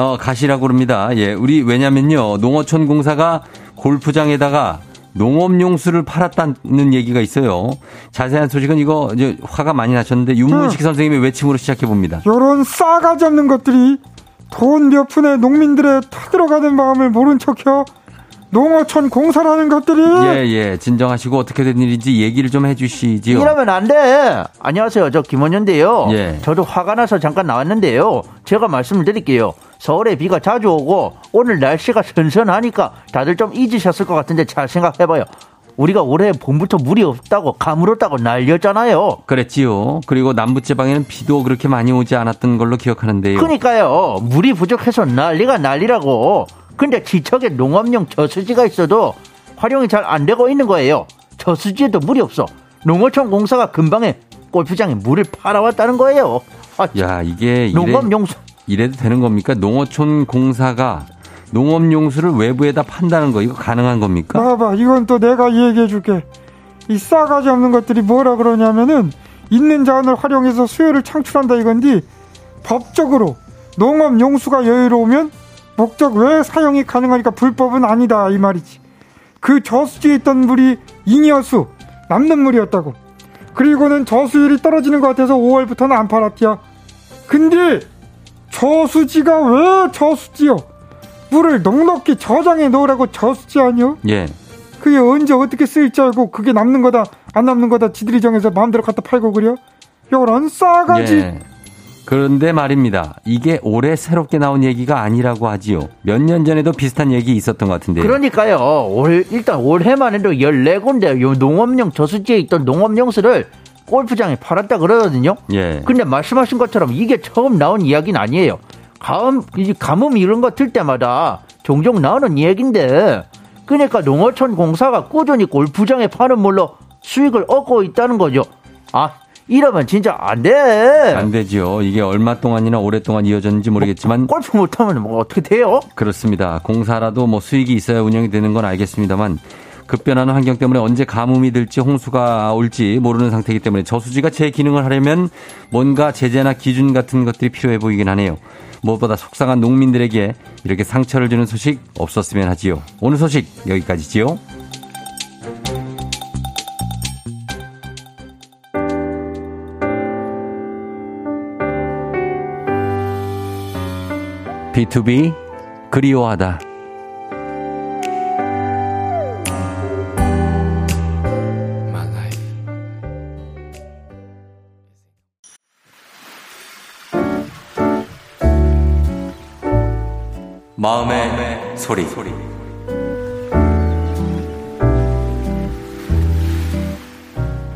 어, 가시라고 합니다. 예, 우리 왜냐면요. 농어촌 공사가 골프장에다가 농업용수를 팔았다는 얘기가 있어요. 자세한 소식은 이거 이제 화가 많이 나셨는데 윤문식 응. 선생님의 외침으로 시작해봅니다. 이런 싸가지 없는 것들이 돈 몇 푼에 농민들의 타들어가는 마음을 모른 척해요. 농어촌 공사라는 것들이. 예예 예. 진정하시고 어떻게 된 일인지 얘기를 좀 해주시지요. 이러면 안 돼. 안녕하세요, 저 김원현인데요. 예. 저도 화가 나서 잠깐 나왔는데요. 제가 말씀을 드릴게요. 서울에 비가 자주 오고 오늘 날씨가 선선하니까 다들 좀 잊으셨을 것 같은데 잘 생각해봐요. 우리가 올해 봄부터 물이 없다고 가물었다고 난리였잖아요. 그랬지요. 그리고 남부지방에는 비도 그렇게 많이 오지 않았던 걸로 기억하는데요. 그러니까요. 물이 부족해서 난리가 난리라고. 근데 지척에 농업용 저수지가 있어도 활용이 잘 안 되고 있는 거예요. 저수지에도 물이 없어. 농어촌 공사가 근방에 골프장에 물을 팔아왔다는 거예요. 아, 야, 이게 농업용수 이래, 이래도 되는 겁니까? 농어촌 공사가 농업용수를 외부에다 판다는 거 이거 가능한 겁니까? 봐봐, 이건 또 내가 얘기해 줄게. 이 싸가지 없는 것들이 뭐라 그러냐면은 있는 자원을 활용해서 수요를 창출한다 이건데 법적으로 농업용수가 여유로우면 목적 외 사용이 가능하니까 불법은 아니다 이 말이지. 그 저수지에 있던 물이 잉여수 남는 물이었다고. 그리고는 저수율이 떨어지는 것 같아서 오월부터는 안 팔았디야. 근데 저수지가 왜 저수지요? 물을 넉넉히 저장해 놓으라고 저수지 아니요? 예. 그게 언제 어떻게 쓸지 알고 그게 남는 거다 안 남는 거다 지들이 정해서 마음대로 갖다 팔고 그려? 요런 싸가지. 예. 그런데 말입니다. 이게 올해 새롭게 나온 얘기가 아니라고 하지요. 몇 년 전에도 비슷한 얘기 있었던 것 같은데요. 그러니까요. 올, 일단 올해만 해도 열네 군데 요 농업용 저수지에 있던 농업용수를 골프장에 팔았다 그러거든요. 예. 근데 말씀하신 것처럼 이게 처음 나온 이야기는 아니에요. 가뭄, 가뭄 이런 거 들 때마다 종종 나오는 이야기인데, 그러니까 농어촌 공사가 꾸준히 골프장에 파는 물로 수익을 얻고 있다는 거죠. 아, 이러면 진짜 안 돼. 안 되죠. 이게 얼마 동안이나 오랫동안 이어졌는지 모르겠지만 골프 못하면 뭐 어떻게 돼요? 그렇습니다. 공사라도 뭐 수익이 있어야 운영이 되는 건 알겠습니다만 급변하는 환경 때문에 언제 가뭄이 들지 홍수가 올지 모르는 상태이기 때문에 저수지가 제 기능을 하려면 뭔가 제재나 기준 같은 것들이 필요해 보이긴 하네요. 무엇보다 속상한 농민들에게 이렇게 상처를 주는 소식 없었으면 하지요. 오늘 소식 여기까지지요. 비투비 그리워하다. 마음의, 마음의 소리. 소리.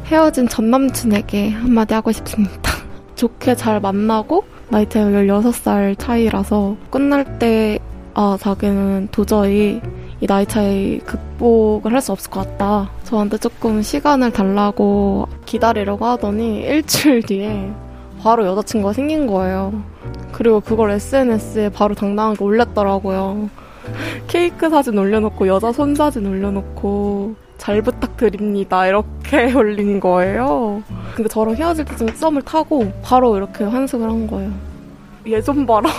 헤어진 전 남친에게 한마디 하고 싶습니다. 좋게 잘 만나고 나이차가 열여섯 살 차이라서 끝날 때 아, 자기는 도저히 이 나이 차이 극복을 할 수 없을 것 같다. 저한테 조금 시간을 달라고 기다리려고 하더니 일주일 뒤에 바로 여자친구가 생긴 거예요. 그리고 그걸 에스엔에스에 바로 당당하게 올렸더라고요. 케이크 사진 올려놓고 여자 손 사진 올려놓고 잘 부탁드립니다 이렇게 올린 거예요. 근데 저랑 헤어질 때 좀 썸을 타고 바로 이렇게 환승을 한 거예요. 얘 좀 봐라.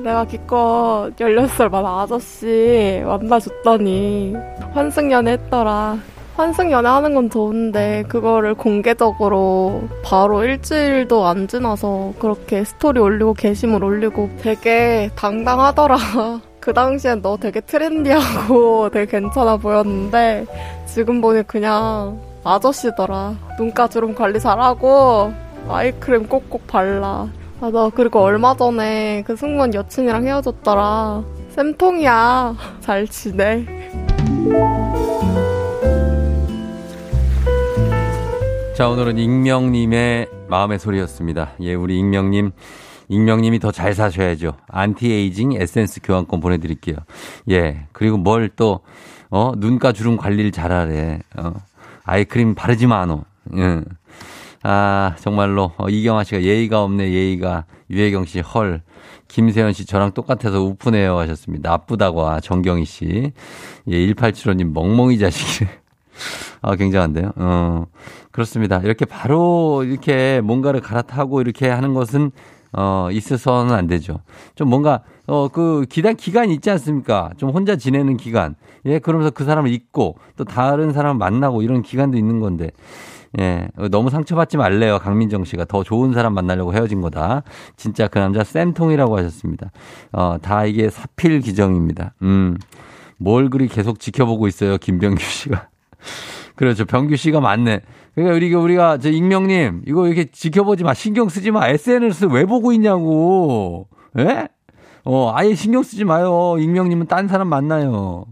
내가 기껏 열여섯 살 많은 아저씨 만나줬더니 환승연애 했더라. 환승연애 하는 건 좋은데 그거를 공개적으로 바로 일주일도 안 지나서 그렇게 스토리 올리고 게시물 올리고 되게 당당하더라. 그 당시엔 너 되게 트렌디하고 되게 괜찮아 보였는데 지금 보니 그냥 아저씨더라. 눈가 주름 관리 잘하고 아이크림 꼭꼭 발라. 아, 나 그리고 얼마 전에 그 승무원 여친이랑 헤어졌더라. 쌤통이야. 잘 지내. 자, 오늘은 익명님의 마음의 소리였습니다. 예, 우리 익명님. 익명님이 더 잘 사셔야죠. 안티에이징 에센스 교환권 보내드릴게요. 예, 그리고 뭘 또, 어, 눈가 주름 관리를 잘하래. 어, 아이크림 바르지 마노. 예. 아, 정말로, 어, 이경아 씨가 예의가 없네, 예의가. 유혜경 씨, 헐. 김세현 씨, 저랑 똑같아서 우프네요 하셨습니다. 나쁘다고, 아, 정경희 씨. 예, 일팔칠오 님, 멍멍이 자식이. 아, 굉장한데요. 어, 그렇습니다. 이렇게 바로 이렇게 뭔가를 갈아타고 이렇게 하는 것은, 어, 있어서는 안 되죠. 좀 뭔가, 어, 그, 기간, 기간이 있지 않습니까? 좀 혼자 지내는 기간. 예, 그러면서 그 사람을 잊고 또 다른 사람 만나고 이런 기간도 있는 건데. 예, 너무 상처받지 말래요. 강민정 씨가 더 좋은 사람 만나려고 헤어진 거다. 진짜 그 남자 쌤통이라고 하셨습니다. 어, 다 이게 사필 기정입니다. 음, 뭘 그리 계속 지켜보고 있어요. 김병규 씨가. 그렇죠. 병규 씨가 맞네. 그러니까 우리가, 우리가, 저 익명님, 이거 이렇게 지켜보지 마. 신경 쓰지 마. 에스엔에스 왜 보고 있냐고. 예? 어, 아예 신경 쓰지 마요. 익명님은 딴 사람 만나요.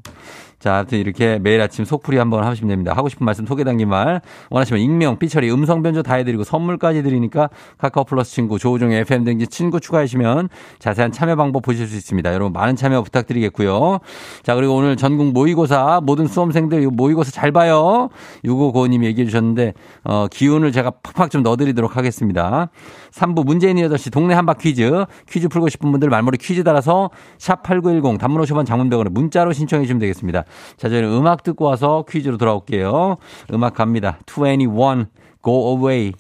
자, 아무튼 이렇게 매일 아침 속풀이 한번 하시면 됩니다. 하고 싶은 말씀, 소개 담긴 말 원하시면 익명, 삐처리, 음성 변조 다 해드리고 선물까지 드리니까 카카오 플러스 친구, 조우종의 에프엠 등지 친구 추가하시면 자세한 참여 방법 보실 수 있습니다. 여러분 많은 참여 부탁드리겠고요. 자, 그리고 오늘 전국 모의고사 모든 수험생들 모의고사 잘 봐요. 육오구오 님 얘기해 주셨는데 어, 기운을 제가 팍팍 좀 넣어드리도록 하겠습니다. 삼 부 문재인 여덟 시 동네 한박 퀴즈. 퀴즈 풀고 싶은 분들 말머리 퀴즈 달아서 샵팔구일공 단문 오십 원 장문병원에 문자로 신청해 주시면 되겠습니다. 자, 저희는 음악 듣고 와서 퀴즈로 돌아올게요. 음악 갑니다. 이십일 Go Away.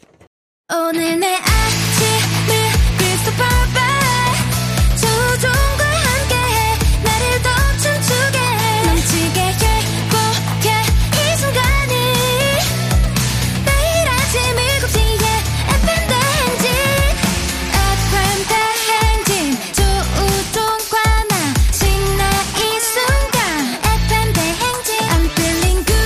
오늘 내 아침을 Crystal Purple 조종과 함께해 나를 더 춤추게 넘치게 행복해 이 순간이 매일 아침 일곱 시에 에프엠 대행진 에프엠 대행진 조우종과 나 신나 이 순간 에프엠 대행진 I'm feeling good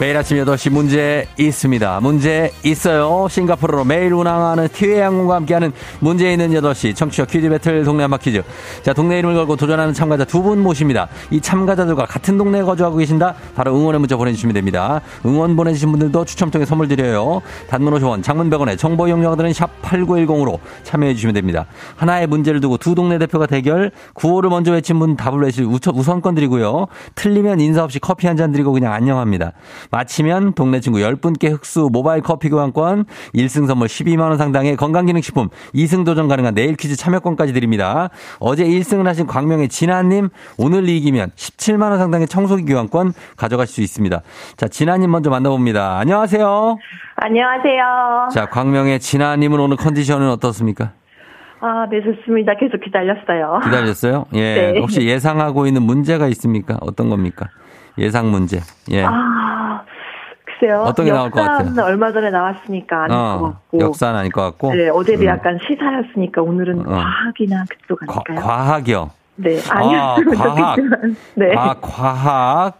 매일 아침 여덟 시 문제 있습니다. 문제 있어요. 싱가포르로 매일 운항하는 티웨이 항공과 함께하는 문제 있는 여덟 시 청취자 퀴즈 배틀 동네 한바 퀴즈. 자, 동네 이름을 걸고 도전하는 참가자 두 분 모십니다. 이 참가자들과 같은 동네에 거주하고 계신다? 바로 응원의 문자 보내주시면 됩니다. 응원 보내주신 분들도 추첨 통해 선물 드려요. 단문 오십 원, 장문 백 원에 정보 이용료들은 샵 팔구일공으로 참여해 주시면 됩니다. 하나의 문제를 두고 두 동네 대표가 대결. 구호를 먼저 외친 분 답을 외실 우선권 드리고요. 틀리면 인사 없이 커피 한 잔 드리고 그냥 안녕합니다. 마치면 동네 친구 열 분께 흑수 모바일 커피 교환권, 일 승 선물 십이만 원 상당의 건강기능식품, 이 승 도전 가능한 내일 퀴즈 참여권까지 드립니다. 어제 일 승을 하신 광명의 진아님, 오늘 이기면 십칠만 원 상당의 청소기 교환권 가져가실 수 있습니다. 자, 진아님 먼저 만나봅니다. 안녕하세요. 안녕하세요. 자, 광명의 진아님은 오늘 컨디션은 어떻습니까? 아, 네, 좋습니다. 계속 기다렸어요. 기다렸어요? 예. 네. 혹시 예상하고 있는 문제가 있습니까? 어떤 겁니까? 예상 문제. 예. 아, 글쎄요. 어떤 게 나올 것 같아요? 역사는 얼마 전에 나왔으니까 아닐 어, 것 같고. 역사는 아닐 것 같고. 네, 어제도 음. 약간 시사였으니까 오늘은 어. 과학이나 그쪽 아닐까요? 과, 과학이요? 네, 아니요. 과학. 네. 아, 과학.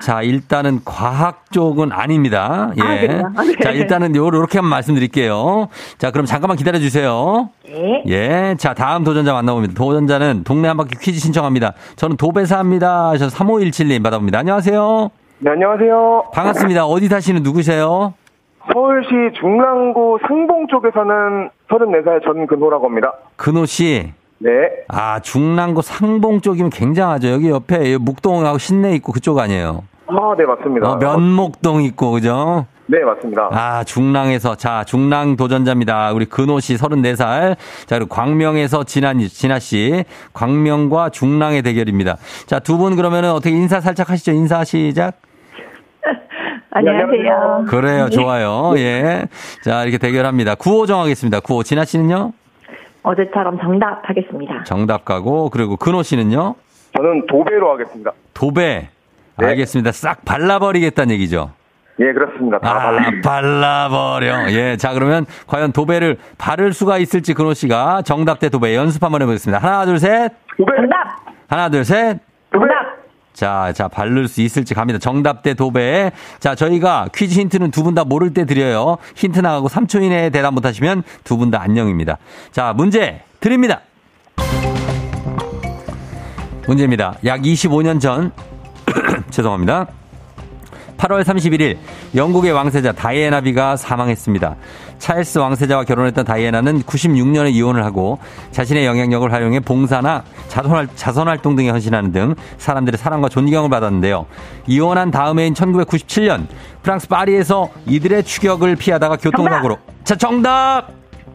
자, 일단은 과학 쪽은 아닙니다. 예. 아, 그래요? 아, 네. 자, 일단은 요렇게 한번 말씀드릴게요. 자, 그럼 잠깐만 기다려주세요. 네. 예. 자, 다음 도전자 만나봅니다. 도전자는 동네 한 바퀴 퀴즈 신청합니다. 저는 도배사입니다. 하셔서 삼오일칠님 받아봅니다. 안녕하세요. 네, 안녕하세요. 반갑습니다. 어디 사시는 누구세요? 서울시 중랑구 상봉 쪽에 사는 서른네 살 전근호라고 합니다. 근호 씨. 네. 아, 중랑구 상봉 쪽이면 굉장하죠. 여기 옆에 묵동하고 신내 있고 그쪽 아니에요? 아, 네, 맞습니다. 어, 면목동 있고, 그죠? 네, 맞습니다. 아, 중랑에서. 자, 중랑 도전자입니다. 우리 근호 씨 서른네 살. 자, 그리고 광명에서 진아, 진아 씨. 광명과 중랑의 대결입니다. 자, 두 분 그러면은 어떻게 인사 살짝 하시죠? 인사 시작. 안녕하세요. 그래요, 좋아요. 예. 자, 이렇게 대결합니다. 구호 정하겠습니다. 구호. 진아 씨는요? 어제처럼 정답 하겠습니다. 정답 가고, 그리고 근호 씨는요? 저는 도배로 하겠습니다. 도배. 네. 알겠습니다. 싹 발라버리겠다는 얘기죠? 예, 그렇습니다. 다 아, 발라버려. 발라버려. 예, 자, 그러면 과연 도배를 바를 수가 있을지 근호 씨가 정답 대 도배 연습 한번 해보겠습니다. 하나, 둘, 셋. 도배. 정답. 하나, 둘, 셋. 도배. 정답. 자, 자, 바를 수 있을지 갑니다. 정답 대 도배. 자, 저희가 퀴즈 힌트는 두 분 다 모를 때 드려요. 힌트 나가고 삼 초 이내에 대답 못하시면 두 분 다 안녕입니다. 자, 문제 드립니다. 문제입니다. 약 이십오 년 전 죄송합니다. 팔월 삼십일일 영국의 왕세자 다이애나 비가 사망했습니다. 찰스 왕세자와 결혼했던 다이애나는 구십육 년에 이혼을 하고 자신의 영향력을 활용해 봉사나 자선활, 자선활동 등에 헌신하는 등 사람들의 사랑과 존경을 받았는데요. 이혼한 다음해인 천구백구십칠년 프랑스 파리에서 이들의 추격을 피하다가 교통사고로. 정답! 자, 정답!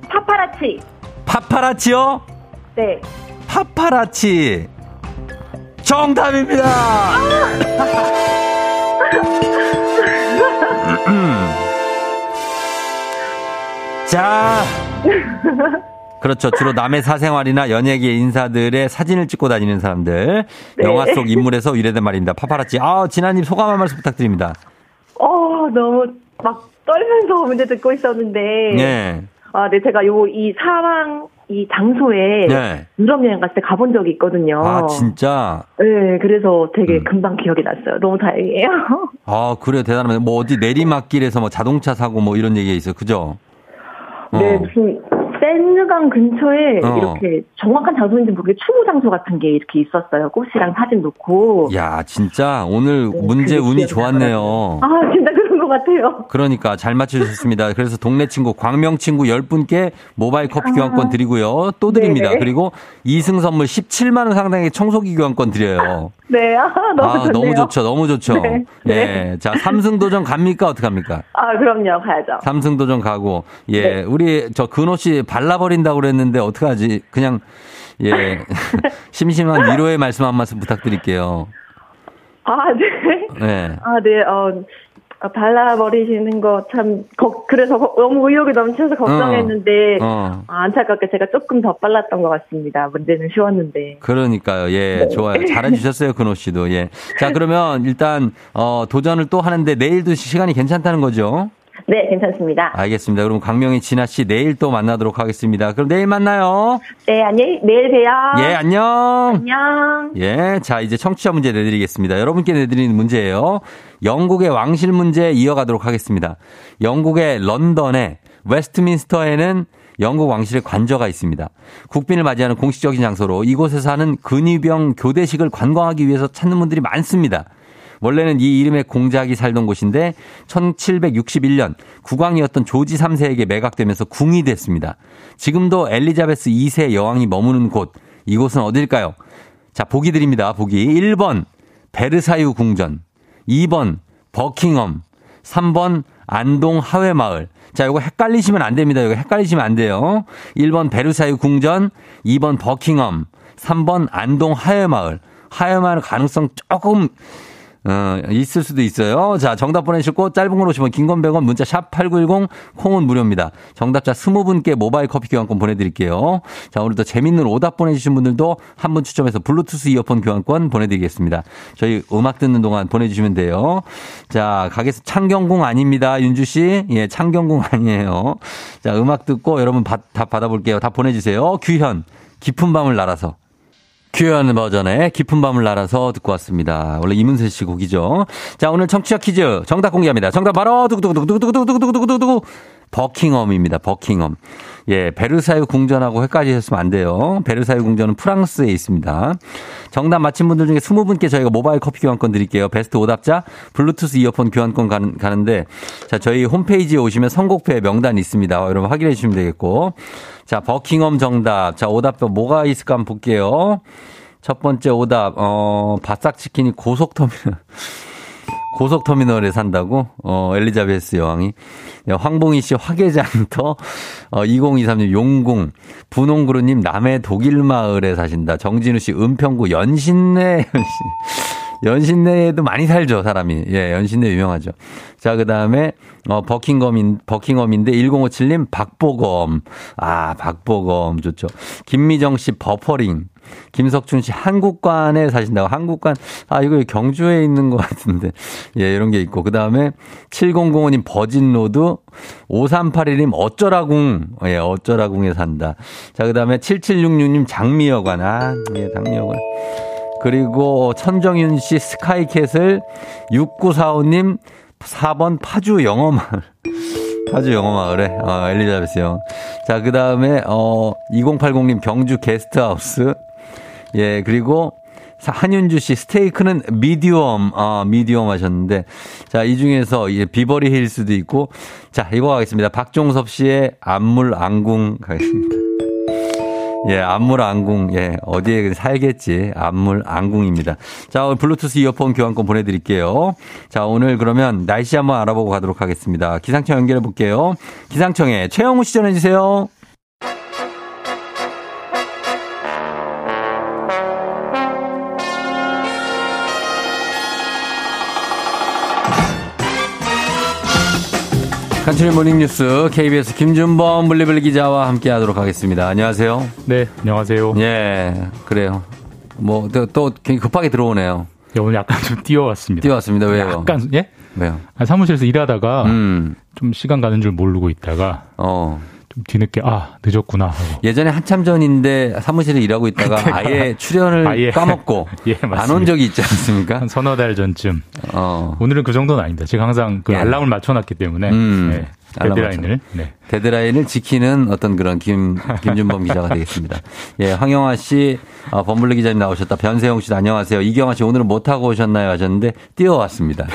파파라치. 파파라치요? 네. 파파라치. 정답입니다. 자, 그렇죠. 주로 남의 사생활이나 연예계 인사들의 사진을 찍고 다니는 사람들. 네. 영화 속 인물에서 유래된 말입니다. 파파라치. 아, 진아님 소감 한 말씀 부탁드립니다. 어, 너무 막 떨면서 문제 듣고 있었는데. 네. 아, 네, 제가 요 이 사망 이 장소에 네. 유럽 여행 갔을 때 가본 적이 있거든요. 아, 진짜? 네, 그래서 되게 음. 금방 기억이 났어요. 너무 다행이에요. 아, 그래요. 대단합니다. 뭐 어디 내리막길에서 뭐 자동차 사고 뭐 이런 얘기가 있어요. 그죠? 어. 네, 무슨 센강 근처에 어. 이렇게 정확한 장소인지 모르겠는데 추모 장소 같은 게 이렇게 있었어요. 꽃이랑 사진 놓고. 야, 진짜 오늘 네, 문제 운이 좋았네요. 아, 진짜 그런 것 같아요. 그러니까 잘 맞춰주셨습니다. 그래서 동네 친구, 광명 친구 열 분께 모바일 커피 아. 교환권 드리고요. 또 드립니다. 네. 그리고 이 승 선물 십칠만 원 상당의 청소기 교환권 드려요. 네, 아, 너무 아, 좋네요. 너무 좋죠. 너무 좋죠. 네. 네. 네. 자, 삼 승 도전 갑니까? 어떡합니까? 아, 그럼요. 가야죠. 삼 승 도전 가고. 예, 네. 우리 저 근호 씨 발라버린다고 그랬는데 어떡하지? 그냥 예 심심한 위로의 말씀 한 말씀 부탁드릴게요. 아, 네. 네. 아, 네. 어, 발라버리시는 거 참 그래서 너무 의욕이 넘쳐서 걱정했는데 어, 어. 안타깝게 제가 조금 더 빨랐던 것 같습니다. 문제는 쉬웠는데. 그러니까요. 예, 네. 좋아요. 잘해주셨어요. 근호씨도. 예. 자, 그러면 일단 어, 도전을 또 하는데 내일도 시간이 괜찮다는 거죠? 네, 괜찮습니다. 알겠습니다. 그럼 강명희, 진아씨 내일 또 만나도록 하겠습니다. 그럼 내일 만나요. 네, 안녕히, 내일 봬요. 예, 안녕. 안녕. 예, 자, 이제 청취자 문제 내드리겠습니다. 여러분께 내드리는 문제예요. 영국의 왕실 문제 이어가도록 하겠습니다. 영국의 런던에 웨스트민스터에는 영국 왕실의 관저가 있습니다. 국빈을 맞이하는 공식적인 장소로 이곳에서 하는 근위병 교대식을 관광하기 위해서 찾는 분들이 많습니다. 원래는 이 이름의 공작이 살던 곳인데 천칠백육십일 년 국왕이었던 조지 삼 세에게 매각되면서 궁이 됐습니다. 지금도 엘리자베스 이 세 여왕이 머무는 곳, 이곳은 어딜까요? 자, 보기 드립니다. 보기. 일 번 베르사유 궁전, 이 번 버킹엄, 삼 번 안동 하회마을. 자, 이거 헷갈리시면 안 됩니다. 이거 헷갈리시면 안 돼요. 일 번 베르사유 궁전, 이 번 버킹엄, 삼 번 안동 하회마을. 하회마을 가능성 조금... 어, 있을 수도 있어요. 자, 정답 보내실 곳 짧은 걸 오시면 긴건 백 원, 문자 샵 팔구일공, 콩은 무료입니다. 정답자 이십 분께 모바일 커피 교환권 보내드릴게요. 자, 오늘도 재밌는 오답 보내주신 분들도 한분 추첨해서 블루투스 이어폰 교환권 보내드리겠습니다. 저희 음악 듣는 동안 보내주시면 돼요. 자, 가겠습니다. 창경궁 아닙니다. 윤주씨. 예, 창경궁 아니에요. 자, 음악 듣고 여러분 답 받아볼게요. 다 보내주세요. 규현, 깊은 밤을 날아서. 규현 버전의 깊은 밤을 날아서 듣고 왔습니다. 원래 이문세 씨 곡이죠. 자, 오늘 청취자 퀴즈 정답 공개합니다. 정답 바로 두구두구두구두구두구두구두구 버킹엄입니다. 버킹엄. 예, 베르사유 궁전하고 헷갈리셨으면 안 돼요. 베르사유 궁전은 프랑스에 있습니다. 정답 맞힌 분들 중에 이십 분께 저희가 모바일 커피 교환권 드릴게요. 베스트 오답자 블루투스 이어폰 교환권 가는, 가는데 자, 저희 홈페이지에 오시면 선곡표에 명단이 있습니다. 어, 여러분 확인해 주시면 되겠고. 자, 버킹엄 정답. 자, 오답표 뭐가 있을까 한번 볼게요. 첫 번째 오답. 어, 바싹치킨이 고속터미널. 고속터미널에 산다고? 어, 엘리자베스 여왕이. 황봉희 씨 화개장터, 어, 이공이삼 님 용궁, 분홍구루님 남해 독일마을에 사신다. 정진우 씨 은평구 연신내, 연신내에도 많이 살죠, 사람이. 예, 연신내 유명하죠. 자, 그 다음에, 어, 버킹엄인, 버킹엄인데, 일공오칠 님 박보검. 아, 박보검. 좋죠. 김미정 씨 버퍼링. 김석준 씨 한국관에 사신다고. 한국관, 아, 이거 경주에 있는 것 같은데. 예, 이런 게 있고. 그 다음에 칠공공오 님 버진로드, 오삼팔일 님 어쩌라궁. 예, 어쩌라궁에 산다. 자, 그 다음에 칠칠육육 님 장미여관. 아, 예, 장미여관. 그리고 천정윤 씨 스카이캐슬, 육구사오 님 사 번 파주 영어마을. 파주 영어마을에, 어, 엘리자베스 영. 자, 그 다음에, 어, 이공팔공 님 경주 게스트하우스. 예, 그리고 한윤주 씨 스테이크는 미디엄, 아, 미디엄 하셨는데, 자, 이 중에서 예, 비버리 힐스도 있고, 자, 이거 가겠습니다. 박종섭 씨의 안물 안궁 가겠습니다. 예, 안물 안궁, 예, 어디에 살겠지. 안물 안궁입니다. 자, 오늘 블루투스 이어폰 교환권 보내드릴게요. 자, 오늘 그러면 날씨 한번 알아보고 가도록 하겠습니다. 기상청 연결해 볼게요. 기상청에 최영우 씨 전해주세요. 간추린 모닝뉴스 케이비에스 김준범 블리블리 기자와 함께하도록 하겠습니다. 안녕하세요. 네, 안녕하세요. 예, 그래요. 뭐 또 또 급하게 들어오네요. 예, 오늘 약간 좀 뛰어왔습니다. 뛰어왔습니다. 왜요? 약간 예? 왜요? 아, 사무실에서 일하다가 음. 좀 시간 가는 줄 모르고 있다가 어. 좀 뒤늦게 아 늦었구나 하고. 예전에 한참 전인데 사무실에 일하고 있다가 아예 출연을 아예. 까먹고 예, 안 온 적이 있지 않습니까? 한 서너 달 전쯤. 어. 오늘은 그 정도는 아닙니다. 제가 항상 그 예. 알람을 맞춰놨기 때문에 음. 네. 데드라인을 네. 데드라인을 지키는 어떤 그런 김 김준범 기자가 되겠습니다. 예, 황영아 씨, 어, 범블리 기자님 나오셨다. 변세용 씨도 안녕하세요. 이경아 씨 오늘은 못 하고 오셨나요 하셨는데 뛰어왔습니다.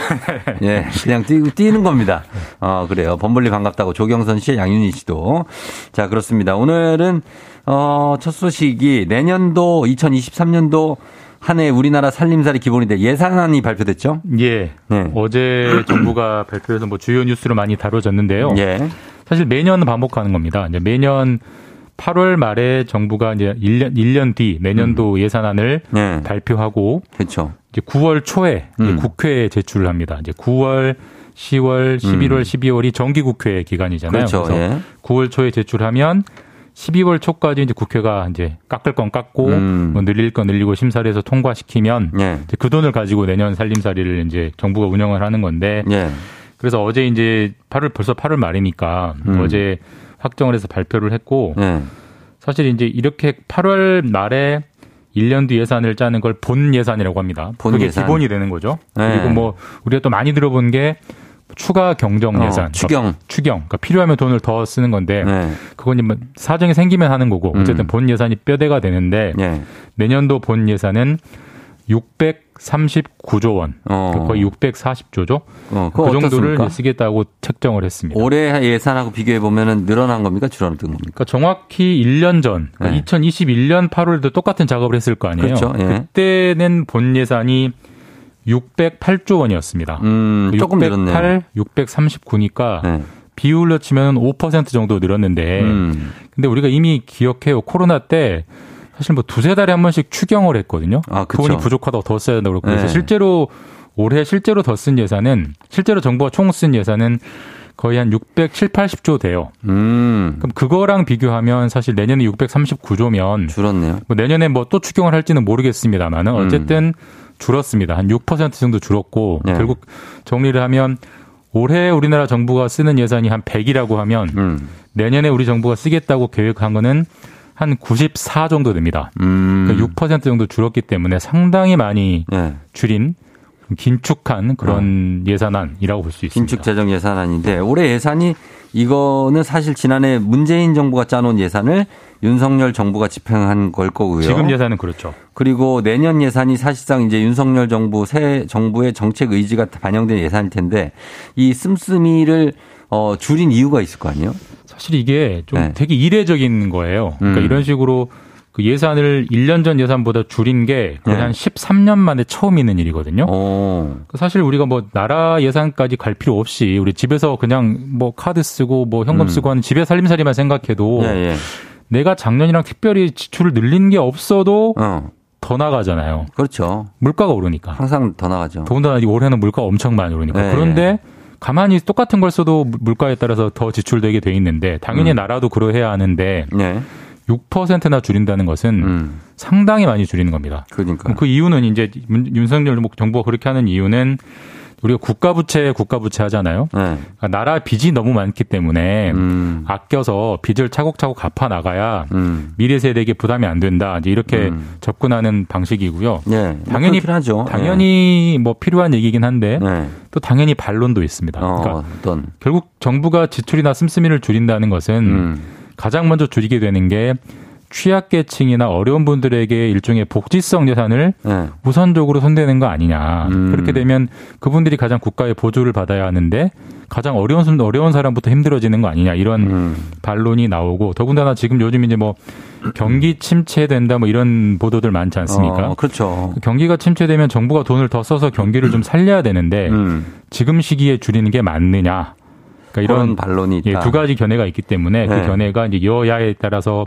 예, 그냥 뛰, 뛰는 겁니다. 어, 그래요. 범블리 반갑다고 조경선 씨, 양윤희 씨도. 자, 그렇습니다. 오늘은 어, 첫 소식이 내년도 이천이십삼 년도 한 해 우리나라 살림살이 기본인데 예산안이 발표됐죠? 예. 네. 어제 정부가 발표해서 뭐 주요 뉴스로 많이 다뤄졌는데요. 예. 사실 매년 반복하는 겁니다. 이제 매년 팔월 말에 정부가 이제 일 년, 일 년 뒤 내년도 음. 예산안을 예. 발표하고. 그렇죠. 이제 구월 초에 음. 이제 국회에 제출을 합니다. 이제 구월 시월, 십일월, 음. 십이월이 정기국회 기간이잖아요. 그렇죠. 그래서 예. 구월 초에 제출하면 십이월 초까지 이제 국회가 이제 깎을 건 깎고 음. 뭐 늘릴 건 늘리고 심사를 해서 통과시키면 예. 이제 그 돈을 가지고 내년 살림살이를 이제 정부가 운영을 하는 건데 예. 그래서 어제 이제 팔월 벌써 팔월 말이니까 음. 어제 확정을 해서 발표를 했고 예. 사실 이제 이렇게 팔월 말에 일 년 뒤 예산을 짜는 걸 본 예산이라고 합니다. 본 그게 예산. 기본이 되는 거죠. 네. 그리고 뭐 우리가 또 많이 들어본 게 추가 경정 예산. 어, 추경. 그러니까 추경. 그러니까 필요하면 돈을 더 쓰는 건데 네. 그건 이제 사정이 생기면 하는 거고 어쨌든 음. 본 예산이 뼈대가 되는데 네. 내년도 본 예산은 육백삼십구조 원. 어. 거의 육백사십조죠. 어, 그 정도를 어떻습니까? 쓰겠다고 책정을 했습니다. 올해 예산하고 비교해보면 늘어난 겁니까? 줄어든 겁니까? 그러니까 정확히 일 년 전, 그러니까 네. 이천이십일 년 팔월에도 똑같은 작업을 했을 거 아니에요. 그렇죠. 예. 그때는 본 예산이 육백팔조 원이었습니다. 음, 육백팔, 조금 늘었네요. 육백삼십구니까 네. 비율로 치면 오 퍼센트 정도 늘었는데 음. 근데 우리가 이미 기억해요. 코로나 때 사실 뭐 두세 달에 한 번씩 추경을 했거든요. 아, 돈이 부족하다고 더 써야 된다고 그러고. 그래서 네. 실제로 올해 실제로 더 쓴 예산은 실제로 정부가 총 쓴 예산은 거의 한 육백칠십팔조 돼요. 음. 그럼 그거랑 비교하면 사실 내년에 육백삼십구조면 줄었네요. 뭐 내년에 뭐 또 추경을 할지는 모르겠습니다만은 어쨌든 음. 줄었습니다. 한 육 퍼센트 정도 줄었고 네. 결국 정리를 하면 올해 우리나라 정부가 쓰는 예산이 한 백이라고 하면 음. 내년에 우리 정부가 쓰겠다고 계획한 거는 한 구십사 정도 됩니다. 음. 그러니까 육 퍼센트 정도 줄었기 때문에 상당히 많이 네. 줄인 긴축한 그런 네. 예산안이라고 볼 수 있습니다. 긴축재정 예산안인데 올해 예산이 이거는 사실 지난해 문재인 정부가 짜놓은 예산을 윤석열 정부가 집행한 걸 거고요. 지금 예산은 그렇죠. 그리고 내년 예산이 사실상 이제 윤석열 정부 새 정부의 정책 의지가 반영된 예산일 텐데 이 씀씀이를 어, 줄인 이유가 있을 거 아니에요? 사실 이게 좀 네. 되게 이례적인 거예요. 그러니까 음. 이런 식으로 그 예산을 일 년 전 예산보다 줄인 게 거의 네. 한 십삼 년 만에 처음 있는 일이거든요. 오. 사실 우리가 뭐 나라 예산까지 갈 필요 없이 우리 집에서 그냥 뭐 카드 쓰고 뭐 현금 음. 쓰고 하는 집에 살림살이만 생각해도 네, 네. 내가 작년이랑 특별히 지출을 늘린 게 없어도 어. 더 나가잖아요. 그렇죠. 물가가 오르니까. 항상 더 나가죠. 더군다나 올해는 물가가 엄청 많이 오르니까. 네. 그런데 가만히 똑같은 걸 써도 물가에 따라서 더 지출되게 돼 있는데 당연히 음. 나라도 그러해야 하는데 네. 육 퍼센트나 줄인다는 것은 음. 상당히 많이 줄이는 겁니다. 그러니까 그 이유는 이제 윤석열 정부가 그렇게 하는 이유는 우리가 국가부채 국가부채 하잖아요. 네. 그러니까 나라 빚이 너무 많기 때문에 음. 아껴서 빚을 차곡차곡 갚아 나가야 음. 미래 세대에게 부담이 안 된다. 이제 이렇게 음. 접근하는 방식이고요. 네. 당연히 필요하죠. 당연히 네. 뭐 필요한 얘기긴 한데. 네. 또 당연히 반론도 있습니다. 그러니까 어, 어떤. 결국 정부가 지출이나 씀씀이를 줄인다는 것은 음. 가장 먼저 줄이게 되는 게 취약계층이나 어려운 분들에게 일종의 복지성 예산을 네. 우선적으로 손대는 거 아니냐. 음. 그렇게 되면 그분들이 가장 국가의 보조를 받아야 하는데 가장 어려운 어려운 사람부터 힘들어지는 거 아니냐. 이런 음. 반론이 나오고 더군다나 지금 요즘 이제 뭐 경기 침체된다 뭐 이런 보도들 많지 않습니까? 어, 그렇죠. 경기가 침체되면 정부가 돈을 더 써서 경기를 좀 살려야 되는데 음. 지금 시기에 줄이는 게 맞느냐. 그러니까 이런 반론이 있다. 예, 두 가지 견해가 있기 때문에 네. 그 견해가 이제 여야에 따라서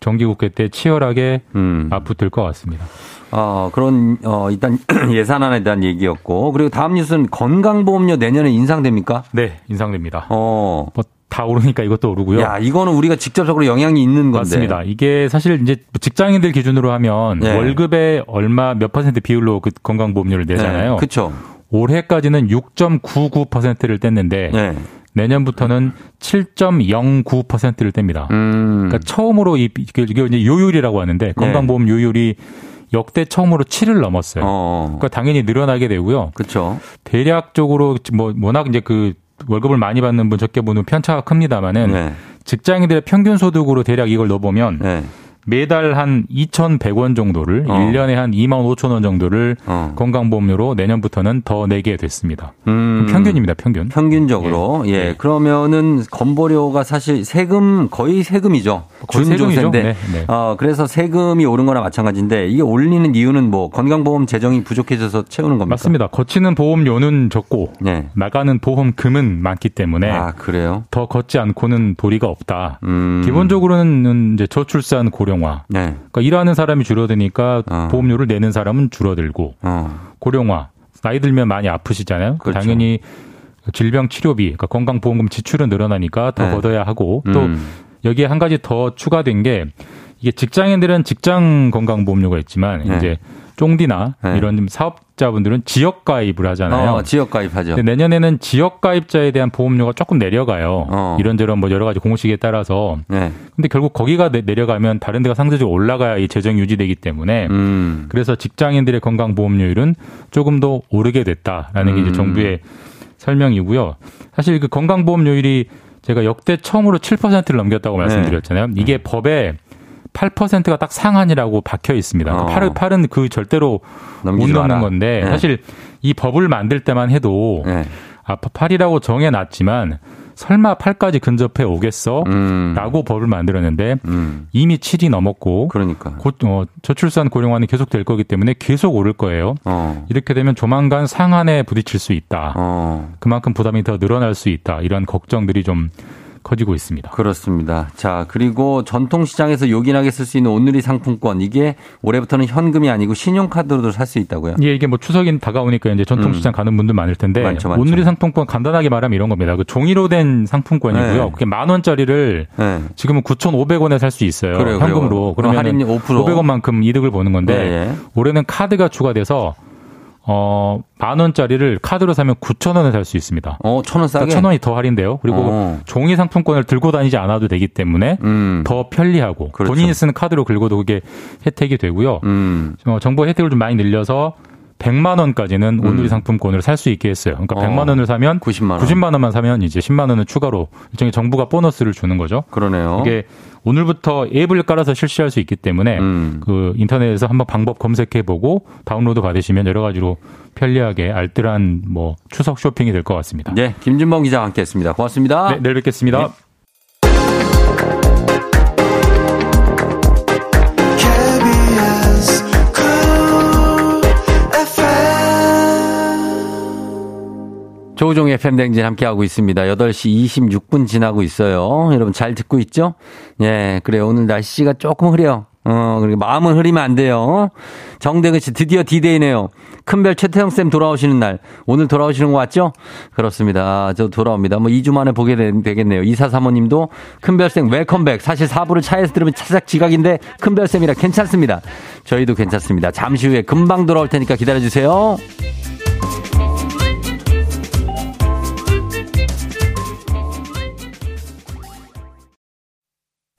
정기국회 때 치열하게 음. 맞붙을 것 같습니다. 어, 그런 어, 일단 예산안에 대한 얘기였고 그리고 다음 뉴스는 건강보험료 내년에 인상됩니까? 네, 인상됩니다. 어. 뭐 다 오르니까 이것도 오르고요. 야, 이거는 우리가 직접적으로 영향이 있는 건데. 맞습니다. 이게 사실 이제 직장인들 기준으로 하면 네. 월급에 얼마 몇 퍼센트 비율로 그 건강보험료를 내잖아요. 네, 그렇죠. 올해까지는 육 점 구구 퍼센트를 뗐는데. 네. 내년부터는 칠 점 영구 퍼센트를 뗍니다. 음. 그러니까 처음으로 이 이게 이제 요율이라고 하는데 건강보험 네. 요율이 역대 처음으로 칠을 넘었어요. 어. 그러니까 당연히 늘어나게 되고요. 그렇죠. 대략적으로 뭐 워낙 이제 그 월급을 많이 받는 분 적게 받는 편차가 큽니다만은 네. 직장인들의 평균 소득으로 대략 이걸 넣어 보면 네. 매달 한 이천백 원 정도를 어. 일 년에 한 이만 오천 원 정도를 어. 건강보험료로 내년부터는 더 내게 됐습니다. 음. 평균입니다. 평균. 평균적으로. 예. 예. 예. 그러면은 건보료가 사실 세금 거의 세금이죠. 거의 준조세인데. 네. 네. 어, 그래서 세금이 오른 거나 마찬가지인데 이게 올리는 이유는 뭐 건강보험 재정이 부족해져서 채우는 겁니까? 맞습니다. 거치는 보험료는 적고 네. 나가는 보험금은 많기 때문에 아, 그래요? 더 걷지 않고는 도리가 없다. 음. 기본적으로는 이제 저출산 고령 네. 그러니까 일하는 사람이 줄어드니까 어. 보험료를 내는 사람은 줄어들고 어. 고령화 나이 들면 많이 아프시잖아요. 그렇죠. 당연히 질병 치료비, 그러니까 건강보험금 지출은 늘어나니까 더 네. 걷어야 하고 또 음. 여기에 한 가지 더 추가된 게 이게 직장인들은 직장 건강보험료가 있지만 네. 이제 쫑디나 네. 이런 사업자분들은 지역 가입을 하잖아요. 어, 지역 가입하죠. 근데 내년에는 지역 가입자에 대한 보험료가 조금 내려가요. 어. 이런저런 뭐 여러 가지 공식에 따라서. 네. 근데 결국 거기가 내, 내려가면 다른 데가 상대적으로 올라가야 이 재정이 유지되기 때문에 음. 그래서 직장인들의 건강보험료율은 조금 더 오르게 됐다라는 음. 게 이제 정부의 설명이고요. 사실 그 건강보험료율이 제가 역대 처음으로 칠 퍼센트를 넘겼다고 네. 말씀드렸잖아요. 이게 네. 법에 팔 퍼센트가 딱 상한이라고 박혀 있습니다. 어. 팔, 팔은 그 절대로 못 넘는 마라. 건데 네. 사실 이 법을 만들 때만 해도 네. 아, 팔이라고 정해놨지만 설마 팔까지 근접해 오겠어? 음. 라고 법을 만들었는데 음. 이미 칠이 넘었고 그러니까. 고, 어, 저출산 고령화는 계속 될 거기 때문에 계속 오를 거예요. 어. 이렇게 되면 조만간 상한에 부딪힐 수 있다. 어. 그만큼 부담이 더 늘어날 수 있다. 이런 걱정들이 좀 커지고 있습니다. 그렇습니다. 자, 그리고 전통시장에서 요긴하게 쓸 수 있는 온누리 상품권, 이게 올해부터는 현금이 아니고 신용카드로도 살 수 있다고요? 예, 이게 뭐 추석이 다가오니까 이제 전통시장 음. 가는 분들 많을 텐데 많죠, 많죠. 온누리 상품권 간단하게 말하면 이런 겁니다. 그 종이로 된 상품권이고요. 네. 그게 만 원짜리를 네. 지금은 구천오백 원에 살 수 있어요. 그래요, 현금으로. 그래요. 그러면 오 퍼센트. 오백 원만큼 이득을 보는 건데 네. 올해는 카드가 추가돼서 어, 만 원짜리를 카드로 사면 구천 원에 살 수 있습니다. 어, 천 원 싸게? 그러니까 천 원이 더 할인돼요. 그리고 어. 종이 상품권을 들고 다니지 않아도 되기 때문에 음. 더 편리하고 그렇죠. 본인이 쓰는 카드로 긁어도 그게 혜택이 되고요. 음. 어, 정부의 혜택을 좀 많이 늘려서 백만 원까지는 온누리 음. 상품권을 살 수 있게 했어요. 그러니까 어. 백만 원을 사면 구십만 원. 구십만 원만 사면 이제 십만 원은 추가로 일종의 정부가 보너스를 주는 거죠. 그러네요. 이게 오늘부터 앱을 깔아서 실시할 수 있기 때문에 음. 그 인터넷에서 한번 방법 검색해보고 다운로드 받으시면 여러 가지로 편리하게 알뜰한 뭐 추석 쇼핑이 될 것 같습니다. 네, 김준범 기자와 함께했습니다. 고맙습니다. 네, 내일 뵙겠습니다. 네. 조우종 에프엠 댕진 함께하고 있습니다. 여덟 시 이십육 분 지나고 있어요. 여러분 잘 듣고 있죠? 예, 그래요. 오늘 날씨가 조금 흐려요. 어, 그리고 마음은 흐리면 안 돼요. 정대근 씨 드디어 디데이네요. 큰별 최태성 쌤 돌아오시는 날. 오늘 돌아오시는 거 맞죠? 그렇습니다. 저 돌아옵니다. 뭐 이 주 만에 보게 되겠네요. 이사사모님도 큰별 쌤 웰컴백. 사실 사부를 차에서 들으면 차작 지각인데 큰별 쌤이라 괜찮습니다. 저희도 괜찮습니다. 잠시 후에 금방 돌아올 테니까 기다려주세요.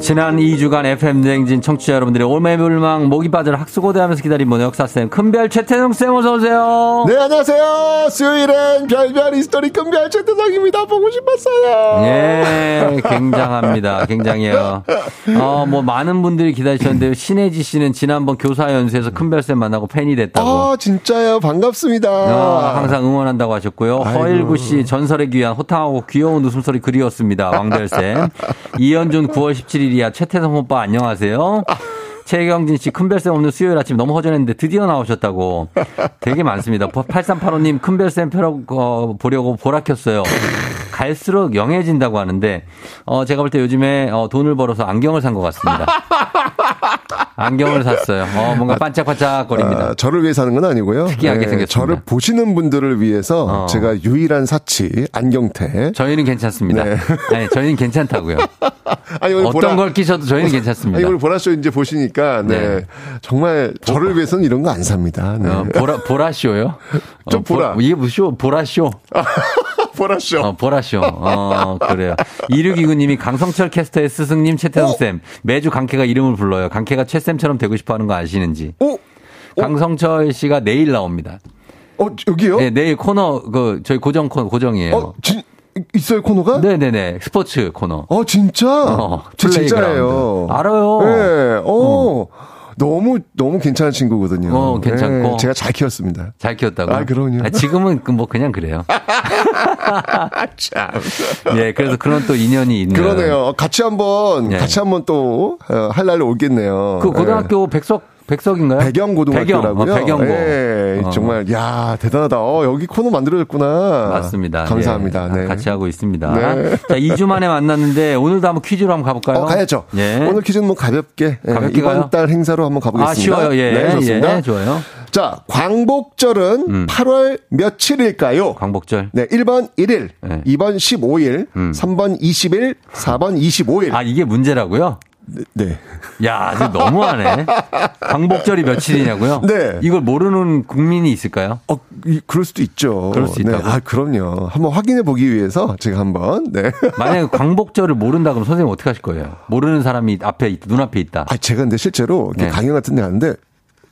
지난 이 주간 에프엠 대행진 청취자 여러분들의 올매물망 목이 빠져라 학수고대하면서 기다린 모든 역사쌤 큰별 최태성 쌤 어서 오세요. 네, 안녕하세요. 수요일엔 별별 히스토리 큰별 최태성입니다. 보고 싶었어요. 예, 굉장합니다. 굉장해요. 어, 뭐 많은 분들이 기다리셨는데 신혜지 씨는 지난번 교사 연수에서 큰별 쌤 만나고 팬이 됐다고. 아, 진짜요. 반갑습니다. 아, 항상 응원한다고 하셨고요. 아이고. 허일구 씨 전설의 귀한 호탕하고 귀여운 웃음소리 그리웠습니다. 왕별 쌤. 이현준 구월 십칠일 이야 최태성 오빠 안녕하세요. 아. 최경진 씨 큰별쌤 없는 수요일 아침 너무 허전했는데 드디어 나오셨다고. 되게 많습니다. 팔삼팔오 님 큰별쌤 펴라고 어, 보려고 보라 켰어요. 갈수록 영해진다고 하는데 어, 제가 볼 때 요즘에 어, 돈을 벌어서 안경을 산 것 같습니다. 안경을 샀어요. 어, 뭔가 반짝반짝거립니다. 아, 저를 위해 사는 건 아니고요. 특이하게 네, 생겼습니다. 저를 보시는 분들을 위해서 어. 제가 유일한 사치 안경테. 저희는 괜찮습니다. 네, 네 저희는 괜찮다고요. 아니, 오늘 어떤 보라, 걸 끼셔도 저희는 오늘, 괜찮습니다. 아니, 오늘 보라쇼 이제 보시니까 네, 네. 정말 보, 저를 위해서는 이런 거 안 삽니다. 네. 어, 보라 보라쇼요? 좀 어, 보라. 보, 이게 무쇼 보라쇼. 보라쇼. 어, 보라쇼. 어, 그래요. 이륙이구님이 강성철 캐스터의 스승님 최태성쌤. 매주 강캐가 이름을 불러요. 강캐가 최쌤처럼 되고 싶어 하는 거 아시는지. 오? 강성철 씨가 내일 나옵니다. 어, 여기요? 네, 내일 코너, 그, 저희 고정, 고정이에요. 어, 진, 있어요, 코너가? 네네네. 스포츠 코너. 어, 진짜? 어, 진짜예요. 알아요. 네. 어. 어. 너무 너무 괜찮은 친구거든요. 어, 괜찮고 네, 제가 잘 키웠습니다. 잘 키웠다고? 아, 그럼요. 아, 지금은 뭐 그냥 그래요. 참. 예, 그래서 그런 또 인연이 있는. 그러네요. 같이 한번 예. 같이 한번 또 할 날이 오겠네요. 그 고등학교 예. 백석 백석인가요? 백영고등학교라고요. 백영, 어, 백영고. 예, 어. 정말 야 대단하다. 어, 여기 코너 만들어졌구나. 맞습니다. 감사합니다. 예, 네. 같이 하고 있습니다. 네. 자, 이 주 만에 만났는데 오늘도 한번 퀴즈로 한번 가볼까요? 어, 가야죠. 예. 오늘 퀴즈는 뭐 가볍게, 가볍게 이번 가요? 달 행사로 한번 가보겠습니다. 아, 쉬워요. 예. 네, 좋습니다. 예, 좋아요. 자, 광복절은 음. 팔월 며칠일까요? 광복절. 네, 일 번 일 일, 네. 이 번 십오 일, 음. 삼 번 이십 일, 사 번 이십오 일. 아, 이게 문제라고요? 네. 야, 이제 너무하네. 광복절이 며칠이냐고요? 네. 이걸 모르는 국민이 있을까요? 어, 이, 그럴 수도 있죠. 그럴 수 있다고. 네. 아, 그럼요. 한번 확인해 보기 위해서 제가 한번. 네. 만약에 광복절을 모른다 그러면 선생님 어떻게 하실 거예요? 모르는 사람이 앞에 있다, 눈앞에 있다. 아, 제가 근데 실제로 네. 강연 같은 데 가는데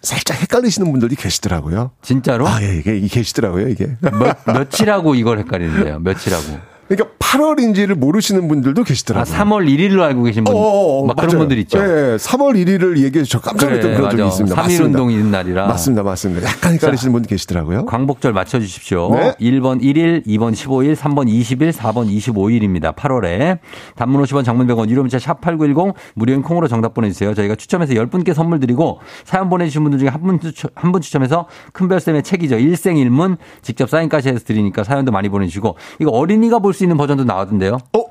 살짝 헷갈리시는 분들이 계시더라고요. 진짜로? 아, 예, 이게 계시더라고요, 이게. 며, 며칠하고 이걸 헷갈리는데요. 며칠하고. 그러니까 팔월인지를 모르시는 분들도 계시더라고요. 아, 삼월 일 일로 알고 계신 분, 어어, 막 맞아요. 그런 분들 있죠. 네, 삼월 일 일을 얘기해서 저 깜짝 놀랐던 그래, 그런 맞아. 적이 있습니다. 삼일 운동이 있는 날이라. 맞습니다, 맞습니다. 약간 헷갈리시는 분들 계시더라고요. 광복절 맞춰주십시오. 네. 일 번 일 일, 이 번 십오 일, 삼 번 이십 일, 사 번 이십오 일입니다. 팔월에 단문 오십 원, 장문 백 원, 유료 문자 샵팔구일공 무료인 콩으로 정답 보내주세요. 저희가 추첨해서 열 분께 선물 드리고 사연 보내주신 분들 중에 한 분 추첨, 한 분 추첨해서 큰별쌤의 책이죠. 일생일문 직접 사인까지 해서 드리니까 사연도 많이 보내주시고 이거 어린이가 볼 수 있는 버전도 나왔던데요. 어?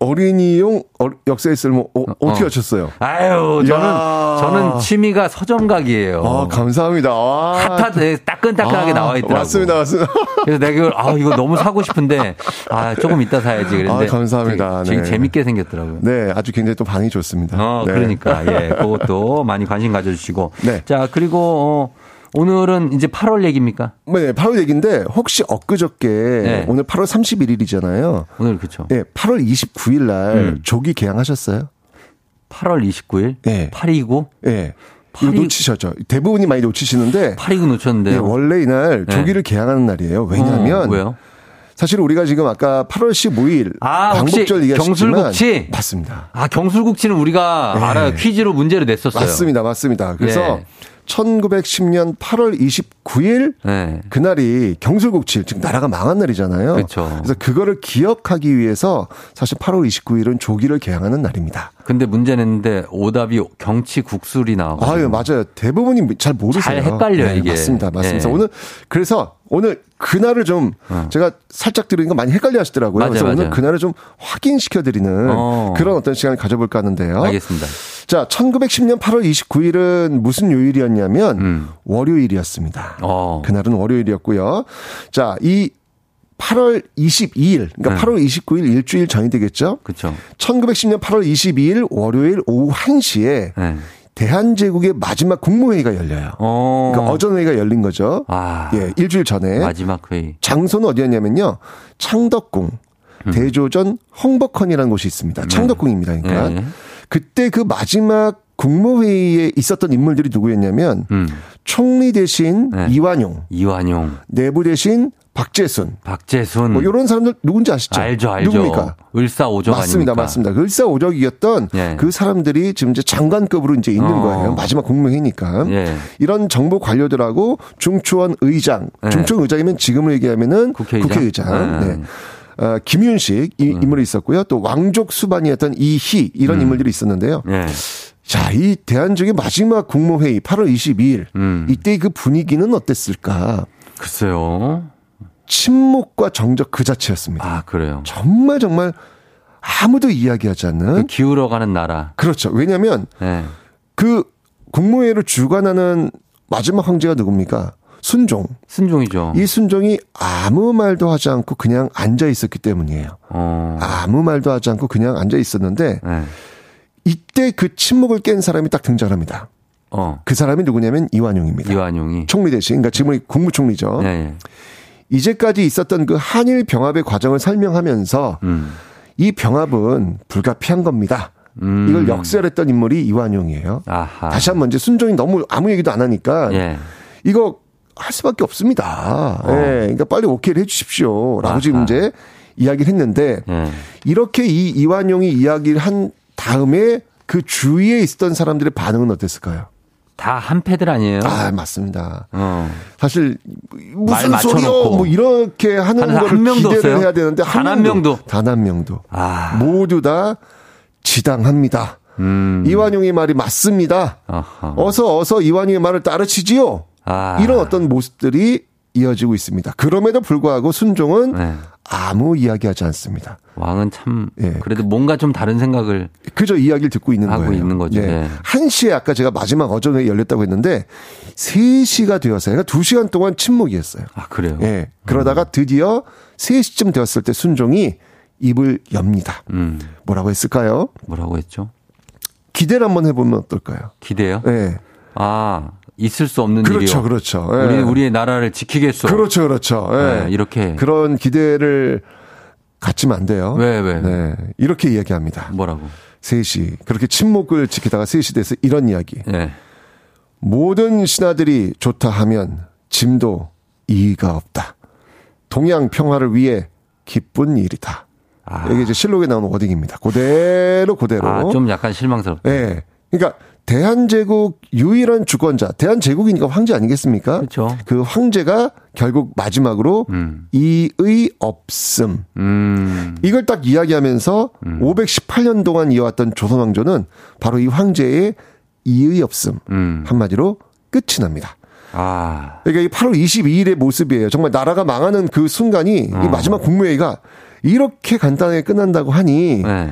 어린이용 역사에 쓸모 어, 어떻게 어. 하셨어요? 아유, 저는 야. 저는 취미가 서점각이에요. 아, 감사합니다. 아. 핫핫 따끈따끈하게 아, 나와 있더라고요. 맞습니다, 맞습니다. 그래서 내가 이걸 아 이거 너무 사고 싶은데 아 조금 이따 사야지. 그런데 아, 감사합니다. 되게, 되게 네. 재밌게 생겼더라고요. 네, 아주 굉장히 또 반응이 좋습니다. 어, 네. 그러니까 예, 그것도 많이 관심 가져주시고. 네. 자, 그리고. 어, 오늘은 이제 팔월 얘기입니까? 네, 팔월 얘기인데 혹시 엊그저께 네. 오늘 팔월 삼십일 일이잖아요. 오늘 그렇죠. 네, 팔월 이십구 일 날 음. 조기 개항하셨어요? 팔월 이십구 일? 네. 팔이구? 네. 팔이... 놓치셨죠. 대부분이 많이 놓치시는데. 팔이구 놓쳤는데요. 네, 원래 이날 조기를 네. 개항하는 날이에요. 왜냐하면. 어, 왜요? 사실 우리가 지금 아까 팔월 십오 일 아, 광복절 얘기하셨지만 경술국치? 맞습니다. 아, 경술국치는 우리가 네. 알아요. 퀴즈로 문제를 냈었어요. 맞습니다. 맞습니다. 그래서. 네. 천구백십 년 팔월 이십구 일 네. 그날이 경술국치 즉 나라가 망한 날이잖아요. 그쵸. 그래서 그거를 기억하기 위해서 사실 팔월 이십구 일은 조기를 개항하는 날입니다. 근데 문제는데 오답이 경치국술이 나와요. 아유, 맞아요. 대부분이 잘 모르세요. 잘 헷갈려요, 네, 이게. 맞습니다. 맞습니다. 네. 오늘 그래서 오늘 그날을 좀 어. 제가 살짝 들으니까 많이 헷갈려 하시더라고요. 맞아요, 그래서 맞아요. 오늘 그날을 좀 확인시켜드리는 어. 그런 어떤 시간을 가져볼까 하는데요. 알겠습니다. 자, 천구백십 년 팔월 이십구 일은 무슨 요일이었냐면 음. 월요일이었습니다. 어. 그날은 월요일이었고요. 자, 이 팔월 이십이 일, 그러니까 네. 팔월 이십구 일 일주일 전이 되겠죠? 그렇죠. 천구백십 년 팔월 이십이 일 월요일 오후 한 시에 네. 대한제국의 마지막 국무회의가 열려요. 오. 그러니까 어전회의가 열린 거죠. 아. 예, 일주일 전에. 마지막 회의. 장소는 어디였냐면요. 창덕궁, 음. 대조전, 홍복헌이라는 곳이 있습니다. 네. 창덕궁입니다. 그러니까. 네. 그때 그 마지막 국무회의에 있었던 인물들이 누구였냐면 음. 총리 대신 네. 이완용, 이완용, 내부 대신 박제순, 박제순, 뭐 이런 사람들 누군지 아시죠? 알죠, 알죠. 누굽니까? 을사오족 맞습니다, 아닙니까? 맞습니다. 그 을사오족이었던 예. 그 사람들이 지금 이제 장관급으로 이제 있는 어. 거예요. 마지막 국무회의니까 예. 이런 정부 관료들하고 중추원 의장, 예. 중추원 의장이면 지금으로 얘기하면은 국회의장. 국회의장. 네. 네. 어, 김윤식 이, 음. 인물이 있었고요. 또 왕족 수반이었던 이희 이런 음. 인물들이 있었는데요. 예. 자, 이 대한제국의 마지막 국무회의 팔월 이십이 일 음. 이때 그 분위기는 어땠을까? 글쎄요. 침묵과 정적 그 자체였습니다. 아, 그래요. 정말 정말 아무도 이야기하지 않는 그 기울어가는 나라. 그렇죠. 왜냐하면 네. 그 국무회의를 주관하는 마지막 황제가 누굽니까? 순종. 순종이죠. 이 순종이 아무 말도 하지 않고 그냥 앉아 있었기 때문이에요. 어. 아무 말도 하지 않고 그냥 앉아 있었는데. 네. 이때 그 침묵을 깬 사람이 딱 등장합니다. 어. 그 사람이 누구냐면 이완용입니다. 이완용이. 총리 대신, 그러니까 지금은 국무총리죠. 네, 네. 이제까지 있었던 그 한일 병합의 과정을 설명하면서 음. 이 병합은 불가피한 겁니다. 음. 이걸 역설했던 인물이 이완용이에요. 아하. 다시 한번 이제 순종이 너무 아무 얘기도 안 하니까 네. 이거 할 수밖에 없습니다. 어. 네, 그러니까 빨리 오케이를 해 주십시오. 라고 지금 이제 이야기를 했는데 음. 이렇게 이 이완용이 이야기를 한 다음에 그 주위에 있었던 사람들의 반응은 어땠을까요? 다 한패들 아니에요? 아, 맞습니다. 어. 사실 무슨 소리요? 뭐 이렇게 하는 거를 기대를 없어요? 해야 되는데 단 한 명도 단 한 명도 아. 모두 다 지당합니다. 음. 이완용의 말이 맞습니다. 어허. 어서 어서 이완용의 말을 따르시지요. 아. 이런 어떤 모습들이 이어지고 있습니다. 그럼에도 불구하고 순종은 네. 아무 이야기하지 않습니다. 왕은 참 예. 그래도 뭔가 좀 다른 생각을 그저 이야기를 듣고 있는 하고 거예요. 있는 거죠. 예. 네. 한 시에 아까 제가 마지막 어전에 열렸다고 했는데 세 시가 되었어요. 그러니까 두 시간 동안 침묵이었어요. 아 그래요? 예. 그러다가 음. 드디어 세 시쯤 되었을 때 순종이 입을 엽니다. 음. 뭐라고 했을까요? 뭐라고 했죠? 기대를 한번 해보면 어떨까요? 기대요? 예. 아 있을 수 없는 그렇죠, 일이요. 그렇죠, 그렇죠. 예. 우리 우리의 나라를 지키겠소. 그렇죠, 그렇죠. 예. 예, 이렇게 그런 기대를 갖지면 안 돼요. 왜, 왜? 네, 이렇게 이야기합니다. 뭐라고? 세 시 그렇게 침묵을 지키다가 세 시 돼서 이런 이야기. 예. 모든 신하들이 좋다 하면 짐도 이의가 없다. 동양 평화를 위해 기쁜 일이다. 아. 이게 이제 실록에 나오는 워딩입니다. 그대로 그대로. 아, 좀 약간 실망스럽다. 예. 그러니까. 대한제국 유일한 주권자, 대한제국이니까 황제 아니겠습니까? 그렇죠. 그 황제가 결국 마지막으로 음. 이의 없음. 음. 이걸 딱 이야기하면서 음. 오백십팔 년 동안 이어왔던 조선왕조는 바로 이 황제의 이의 없음. 음. 한마디로 끝이 납니다. 아. 그러니까 팔월 이십이일의 모습이에요. 정말 나라가 망하는 그 순간이 어. 이 마지막 국무회의가 이렇게 간단하게 끝난다고 하니 네.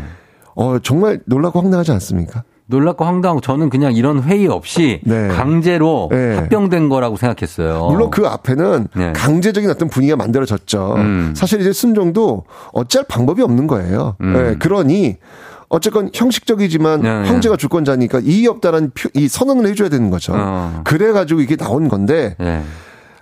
어, 정말 놀랍고 황당하지 않습니까? 놀랍고 황당하고 저는 그냥 이런 회의 없이 네. 강제로 네. 합병된 거라고 생각했어요. 물론 그 앞에는 네. 강제적인 어떤 분위기가 만들어졌죠. 음. 사실 이제 순종도 어쩔 방법이 없는 거예요. 음. 네. 그러니 어쨌건 형식적이지만 네. 황제가 주권자니까 이의 없다라는 이 선언을 해줘야 되는 거죠. 어. 그래가지고 이게 나온 건데 네.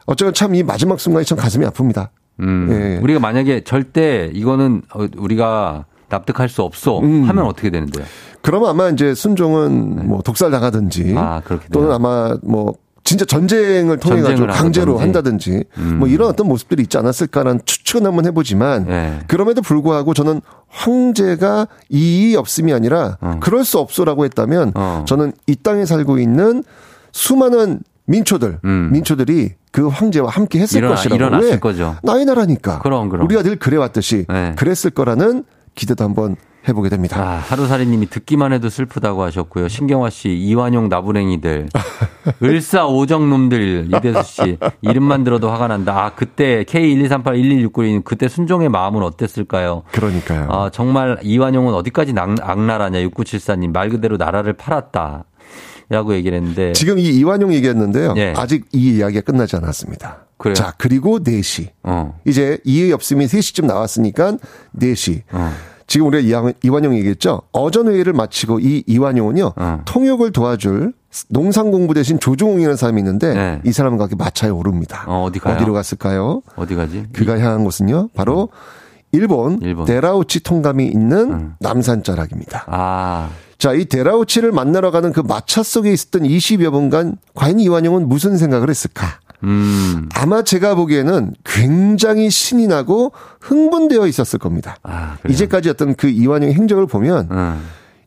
어쨌건 참 이 마지막 순간이 참 가슴이 아픕니다. 음. 네. 우리가 만약에 절대 이거는 우리가 납득할 수 없어 음. 하면 어떻게 되는데요? 그러면 아마 이제 순종은 네. 뭐 독살 당하든지 아, 또는 아마 뭐 진짜 전쟁을 통해 가지고 강제로 한다든지 음. 뭐 이런 어떤 모습들이 있지 않았을까라는 추측은 한번 해보지만 네. 그럼에도 불구하고 저는 황제가 이의 없음이 아니라 어. 그럴 수 없소라고 했다면 어. 저는 이 땅에 살고 있는 수많은 민초들, 음. 민초들이 그 황제와 함께 했을 일어나, 것이라고 일어났을 거죠. 나의 나라니까. 그럼, 그럼. 우리가 늘 그래왔듯이 네. 그랬을 거라는 기대도 한번 해보게 됩니다. 아, 하루살이님이 듣기만 해도 슬프다고 하셨고요. 신경화 씨, 이완용 나부랭이들, 을사오족 놈들, 이대수 씨 이름만 들어도 화가 난다. 아 그때 케이 일이삼팔 일일육구이 그때 순종의 마음은 어땠을까요? 그러니까요. 아 정말 이완용은 어디까지 낙, 악랄하냐. 육구칠사님 말 그대로 나라를 팔았다. 라고 얘기를 했는데 지금 이 이완용 얘기했는데요. 네. 아직 이 이야기가 끝나지 않았습니다. 그래요? 자 그리고 네 시 어. 이제 이의 없음이 세 시쯤 나왔으니까 네 시 어. 지금 우리가 이완용 얘기했죠. 어전회의를 마치고 이 이완용은요. 어. 통역을 도와줄 농산공부 대신 조종홍이라는 사람이 있는데 네. 이 사람과 함께 마차에 오릅니다. 어, 어디 가요? 어디로 갔을까요? 어디 가지? 그가 향한 곳은요. 바로 음. 일본, 일본 데라우치 통감이 있는 음. 남산자락입니다. 아. 자, 이 데라우치를 만나러 가는 그 마차 속에 있었던 이십여 분간 과연 이완용은 무슨 생각을 했을까? 음. 아마 제가 보기에는 굉장히 신이 나고 흥분되어 있었을 겁니다. 아, 이제까지 어떤 그 이완용의 행적을 보면 음.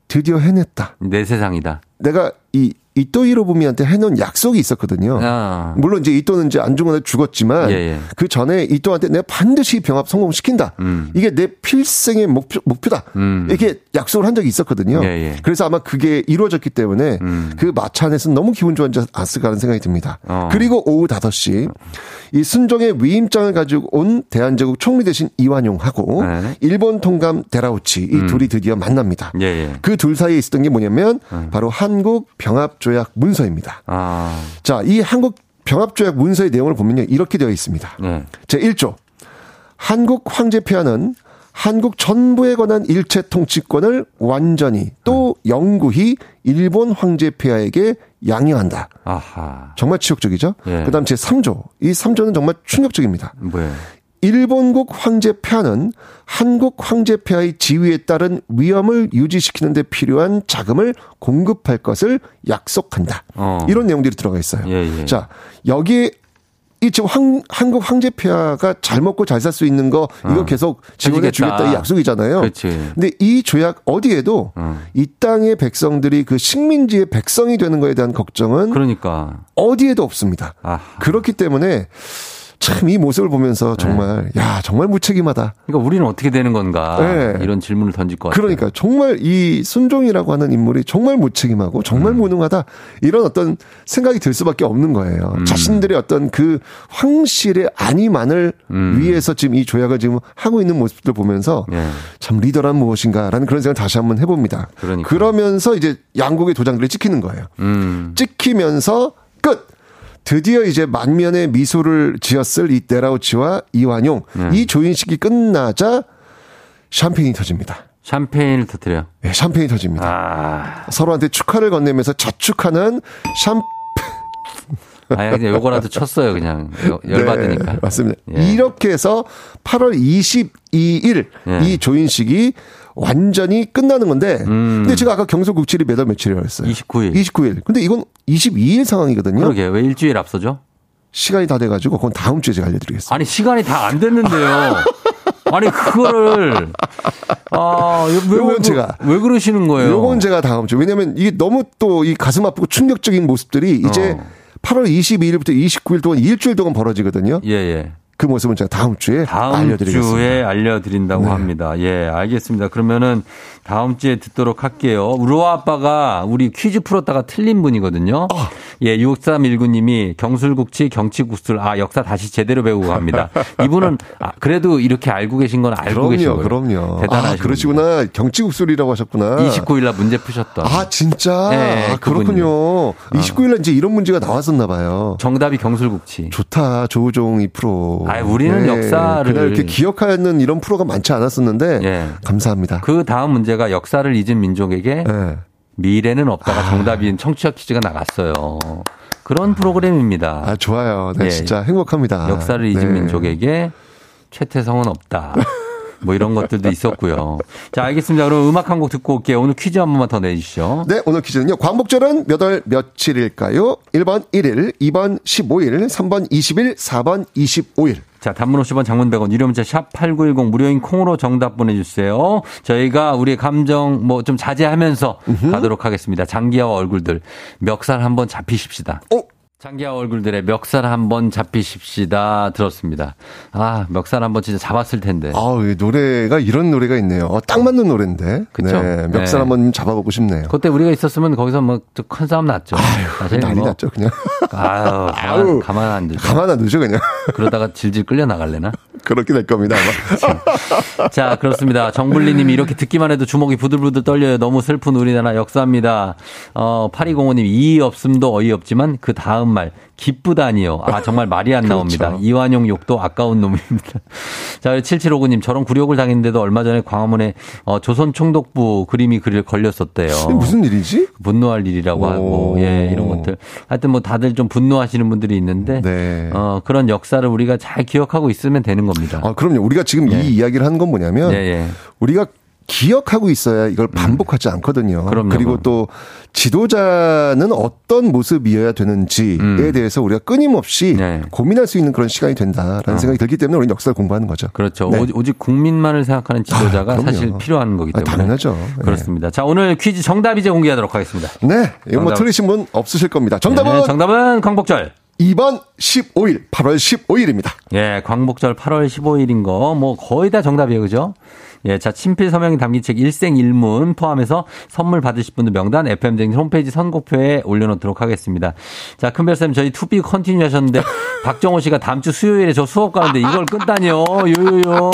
드디어 해냈다. 내 세상이다. 내가 이 이토 히로부미한테 해놓은 약속이 있었거든요. 아. 물론 이제 이토는 이제 안중근에 죽었지만 예, 예. 그 전에 이토한테 내가 반드시 병합 성공시킨다. 음. 이게 내 필생의 목표, 목표다. 음. 이렇게 약속을 한 적이 있었거든요. 예, 예. 그래서 아마 그게 이루어졌기 때문에 음. 그 마차 안에서는 너무 기분 좋은지 않을까 하는 생각이 듭니다. 어. 그리고 오후 다섯 시 이 순종의 위임장을 가지고 온 대한제국 총리 대신 이완용하고 예. 일본 통감 데라우치 이 음. 둘이 드디어 만납니다. 예, 예. 그 둘 사이에 있었던 게 뭐냐면 음. 바로 한국 병합 조약 문서입니다. 아. 자, 이 한국 병합조약 문서의 내용을 보면요, 이렇게 되어 있습니다. 네. 제일 조 한국 황제 폐하는 한국 전부에 관한 일체 통치권을 완전히 또 영구히 일본 황제 폐하에게 양요한다. 아하. 정말 치욕적이죠. 네. 그다음 제삼 조 이 삼 조는 정말 충격적입니다. 뭐예요? 일본국 황제 폐하는 한국 황제 폐하의 지위에 따른 위엄을 유지시키는 데 필요한 자금을 공급할 것을 약속한다. 어. 이런 내용들이 들어가 있어요. 예, 예. 자, 여기에 이 지금 황, 한국 황제폐하가 잘 먹고 잘 살 수 있는 거 이거 어. 계속 지원해 주겠다 이 약속이잖아요. 그렇지. 근데 이 조약 어디에도 어. 이 땅의 백성들이 그 식민지의 백성이 되는 거에 대한 걱정은 그러니까 어디에도 없습니다. 아하. 그렇기 때문에 참 이 모습을 보면서 정말 네. 야 정말 무책임하다. 그러니까 우리는 어떻게 되는 건가 네. 이런 질문을 던질 것 같아요. 그러니까 정말 이 순종이라고 하는 인물이 정말 무책임하고 정말 음. 무능하다 이런 어떤 생각이 들 수밖에 없는 거예요. 음. 자신들의 어떤 그 황실의 안위만을 음. 위해서 지금 이 조약을 지금 하고 있는 모습들 보면서 네. 참 리더란 무엇인가라는 그런 생각을 다시 한번 해봅니다. 그러니까. 그러면서 이제 양국의 도장들이 찍히는 거예요. 음. 찍히면서 끝. 드디어 이제 만면에 미소를 지었을 이 데라우치와 이완용 네. 이 조인식이 끝나자 샴페인이 터집니다. 샴페인을 터뜨려요? 네, 샴페인이 터집니다. 아... 서로한테 축하를 건네면서 자축하는 샴페인. 아니 그냥 요거라도 쳤어요 그냥 열받으니까. 네, 맞습니다. 예. 이렇게 해서 팔월 이십이일 예. 이 조인식이 완전히 끝나는 건데 음. 근데 제가 아까 경술국치를 매달 며칠이라고 했어요. 이십구일. 이십구일. 근데 이건 이십이일 상황이거든요. 그러게 왜 일주일 앞서죠? 시간이 다 돼가지고 그건 다음 주에 제가 알려드리겠습니다. 아니 시간이 다 안 됐는데요. 아니 그거를 아, 왜, 요건 왜, 제가 왜 그러시는 거예요? 요건 제가 다음 주. 왜냐면 이게 너무 또 이 가슴 아프고 충격적인 모습들이 이제 어. 팔월 이십이일부터 이십구일 동안 일주일 동안 벌어지거든요. 예, 예. 그 모습은 제가 다음 주에 다음 알려드리겠습니다. 다음 주에 알려드린다고 네. 합니다. 예, 알겠습니다. 그러면은 다음 주에 듣도록 할게요. 우루와 아빠가 우리 퀴즈 풀었다가 틀린 분이거든요. 어. 예, 육삼일구님이 경술국치, 경치국술, 아, 역사 다시 제대로 배우고 갑니다. 이분은 아, 그래도 이렇게 알고 계신 건 알고 그럼요, 계신 거예요. 그럼요. 대단하시구나. 아, 그러시구나. 경치국술이라고 하셨구나. 이십구일날 문제 푸셨던. 아, 진짜? 네, 아, 그렇군요. 어. 이십구일날 이제 이런 문제가 나왔었나 봐요. 정답이 경술국치. 좋다. 조우종 이 프로. 아, 우리는 네, 역사를 그날 이렇게 기억하는 이런 프로가 많지 않았었는데 네. 감사합니다. 그 다음 문제가 역사를 잊은 민족에게 네. 미래는 없다가 아. 정답인 청취자 퀴즈가 나갔어요. 그런 아. 프로그램입니다. 아 좋아요. 네, 네. 진짜 행복합니다. 역사를 잊은 네. 민족에게 최태성은 없다. 뭐 이런 것들도 있었고요. 자, 알겠습니다. 그럼 음악 한 곡 듣고 올게요. 오늘 퀴즈 한 번만 더 내주시죠. 네, 오늘 퀴즈는요. 광복절은 몇 월 며칠일까요? 일번 일일, 이번 십오일, 삼번 이십일, 사번 이십오일. 자, 단문 오십 원, 장문 백 원, 유료 문자 샵 팔구일공, 무료인 콩으로 정답 보내주세요. 저희가 우리의 감정 뭐 좀 자제하면서 으흠. 가도록 하겠습니다. 장기하와 얼굴들, 멱살 한번 잡히십시다. 오! 장기하 얼굴들의 멱살 한번 잡히십시다 들었습니다. 아 멱살 한번 진짜 잡았을 텐데. 아 노래가 이런 노래가 있네요. 어, 딱 맞는 노래인데. 그렇죠. 네, 멱살 네. 한번 잡아보고 싶네요. 그때 우리가 있었으면 거기서 뭐 큰 싸움 났죠. 아유, 난리 뭐, 났죠 그냥. 아유, 아유 가만, 가만 안 두죠. 가만 안 두죠 그냥. 그러다가 질질 끌려 나갈래나? 그렇게 될 겁니다 아마. 자 그렇습니다. 정불리님이 이렇게 듣기만 해도 주먹이 부들부들 떨려요. 너무 슬픈 우리나라 역사입니다. 어, 팔이공오님 이의 없음도 어이없지만 그 다음 말 기쁘다니요. 아 정말 말이 안 그렇죠. 나옵니다. 이완용 욕도 아까운 놈입니다. 자 칠칠오구님 저런 굴욕을 당했는데도 얼마 전에 광화문에 어, 조선 총독부 그림이 그릴 걸렸었대요. 무슨 일이지? 분노할 일이라고 하고 예 이런 것들. 하여튼 뭐 다들 좀 분노하시는 분들이 있는데 네. 어, 그런 역사를 우리가 잘 기억하고 있으면 되는 겁니다. 아 그럼요. 우리가 지금 예. 이 이야기를 하는 건 뭐냐면 예, 예. 우리가 기억하고 있어야 이걸 반복하지 않거든요. 그럼요, 그리고 그럼. 또 지도자는 어떤 모습이어야 되는지에 음. 대해서 우리가 끊임없이 네. 고민할 수 있는 그런 시간이 된다라는 어. 생각이 들기 때문에 우리는 역사를 공부하는 거죠. 그렇죠. 네. 오직 국민만을 생각하는 지도자가 아, 사실 필요한 거기 때문에. 아, 당연하죠. 네. 그렇습니다. 자 오늘 퀴즈 정답 이제 공개하도록 하겠습니다. 네. 이거 뭐 틀리신 분 없으실 겁니다. 정답은? 네, 정답은 광복절. 이번 십오일 팔월 십오일입니다. 예, 광복절 팔월 십오일인 거 뭐 거의 다 정답이에요. 그죠? 예, 자, 친필 서명이 담긴 책 일생일문 포함해서 선물 받으실 분들 명단 에프엠 댕진 홈페이지 선곡표에 올려놓도록 하겠습니다. 자, 큰별쌤 저희 투비 컨티뉴 하셨는데 박정호 씨가 다음 주 수요일에 저 수업 가는데 이걸 끈다니요. 요요요.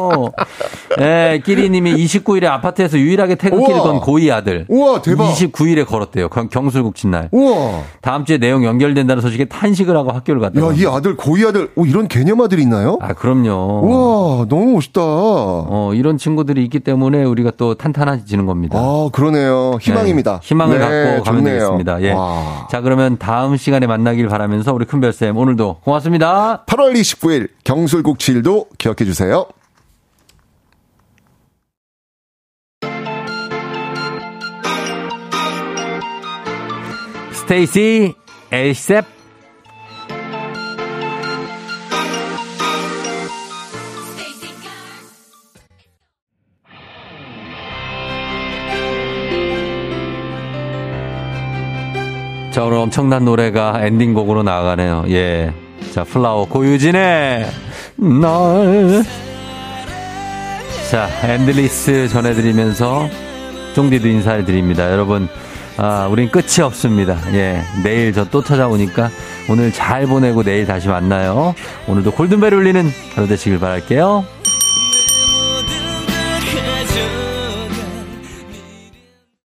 예, 끼리님이 이십구일에 아파트에서 유일하게 태극기를 건 고이 아들. 우와, 대박. 이십구일에 걸었대요. 경술국치 날. 우와. 다음 주에 내용 연결된다는 소식에 탄식을 하고 학교를 갔다. 야, 이 아들, 고이 아들, 오, 이런 개념 아들이 있나요? 아, 그럼요. 우와, 너무 멋있다. 어, 이런 친구들이 있기 때문에 우리가 또 탄탄해지는 겁니다. 아, 그러네요. 희망입니다. 네, 희망을 네, 갖고 가면 좋네요. 되겠습니다. 예. 자, 그러면 다음 시간에 만나길 바라면서 우리 큰별쌤 오늘도 고맙습니다. 팔월 이십구일 경술국치일도 기억해 주세요. 스테이시 에이셉 자, 오늘 엄청난 노래가 엔딩곡으로 나가네요. 예. 자, 플라워 고유진의 널. 자, 엔들리스 전해드리면서 쫑디도 인사를 드립니다. 여러분, 아, 우린 끝이 없습니다. 예. 내일 저 또 찾아오니까 오늘 잘 보내고 내일 다시 만나요. 오늘도 골든벨 울리는 하루 되시길 바랄게요.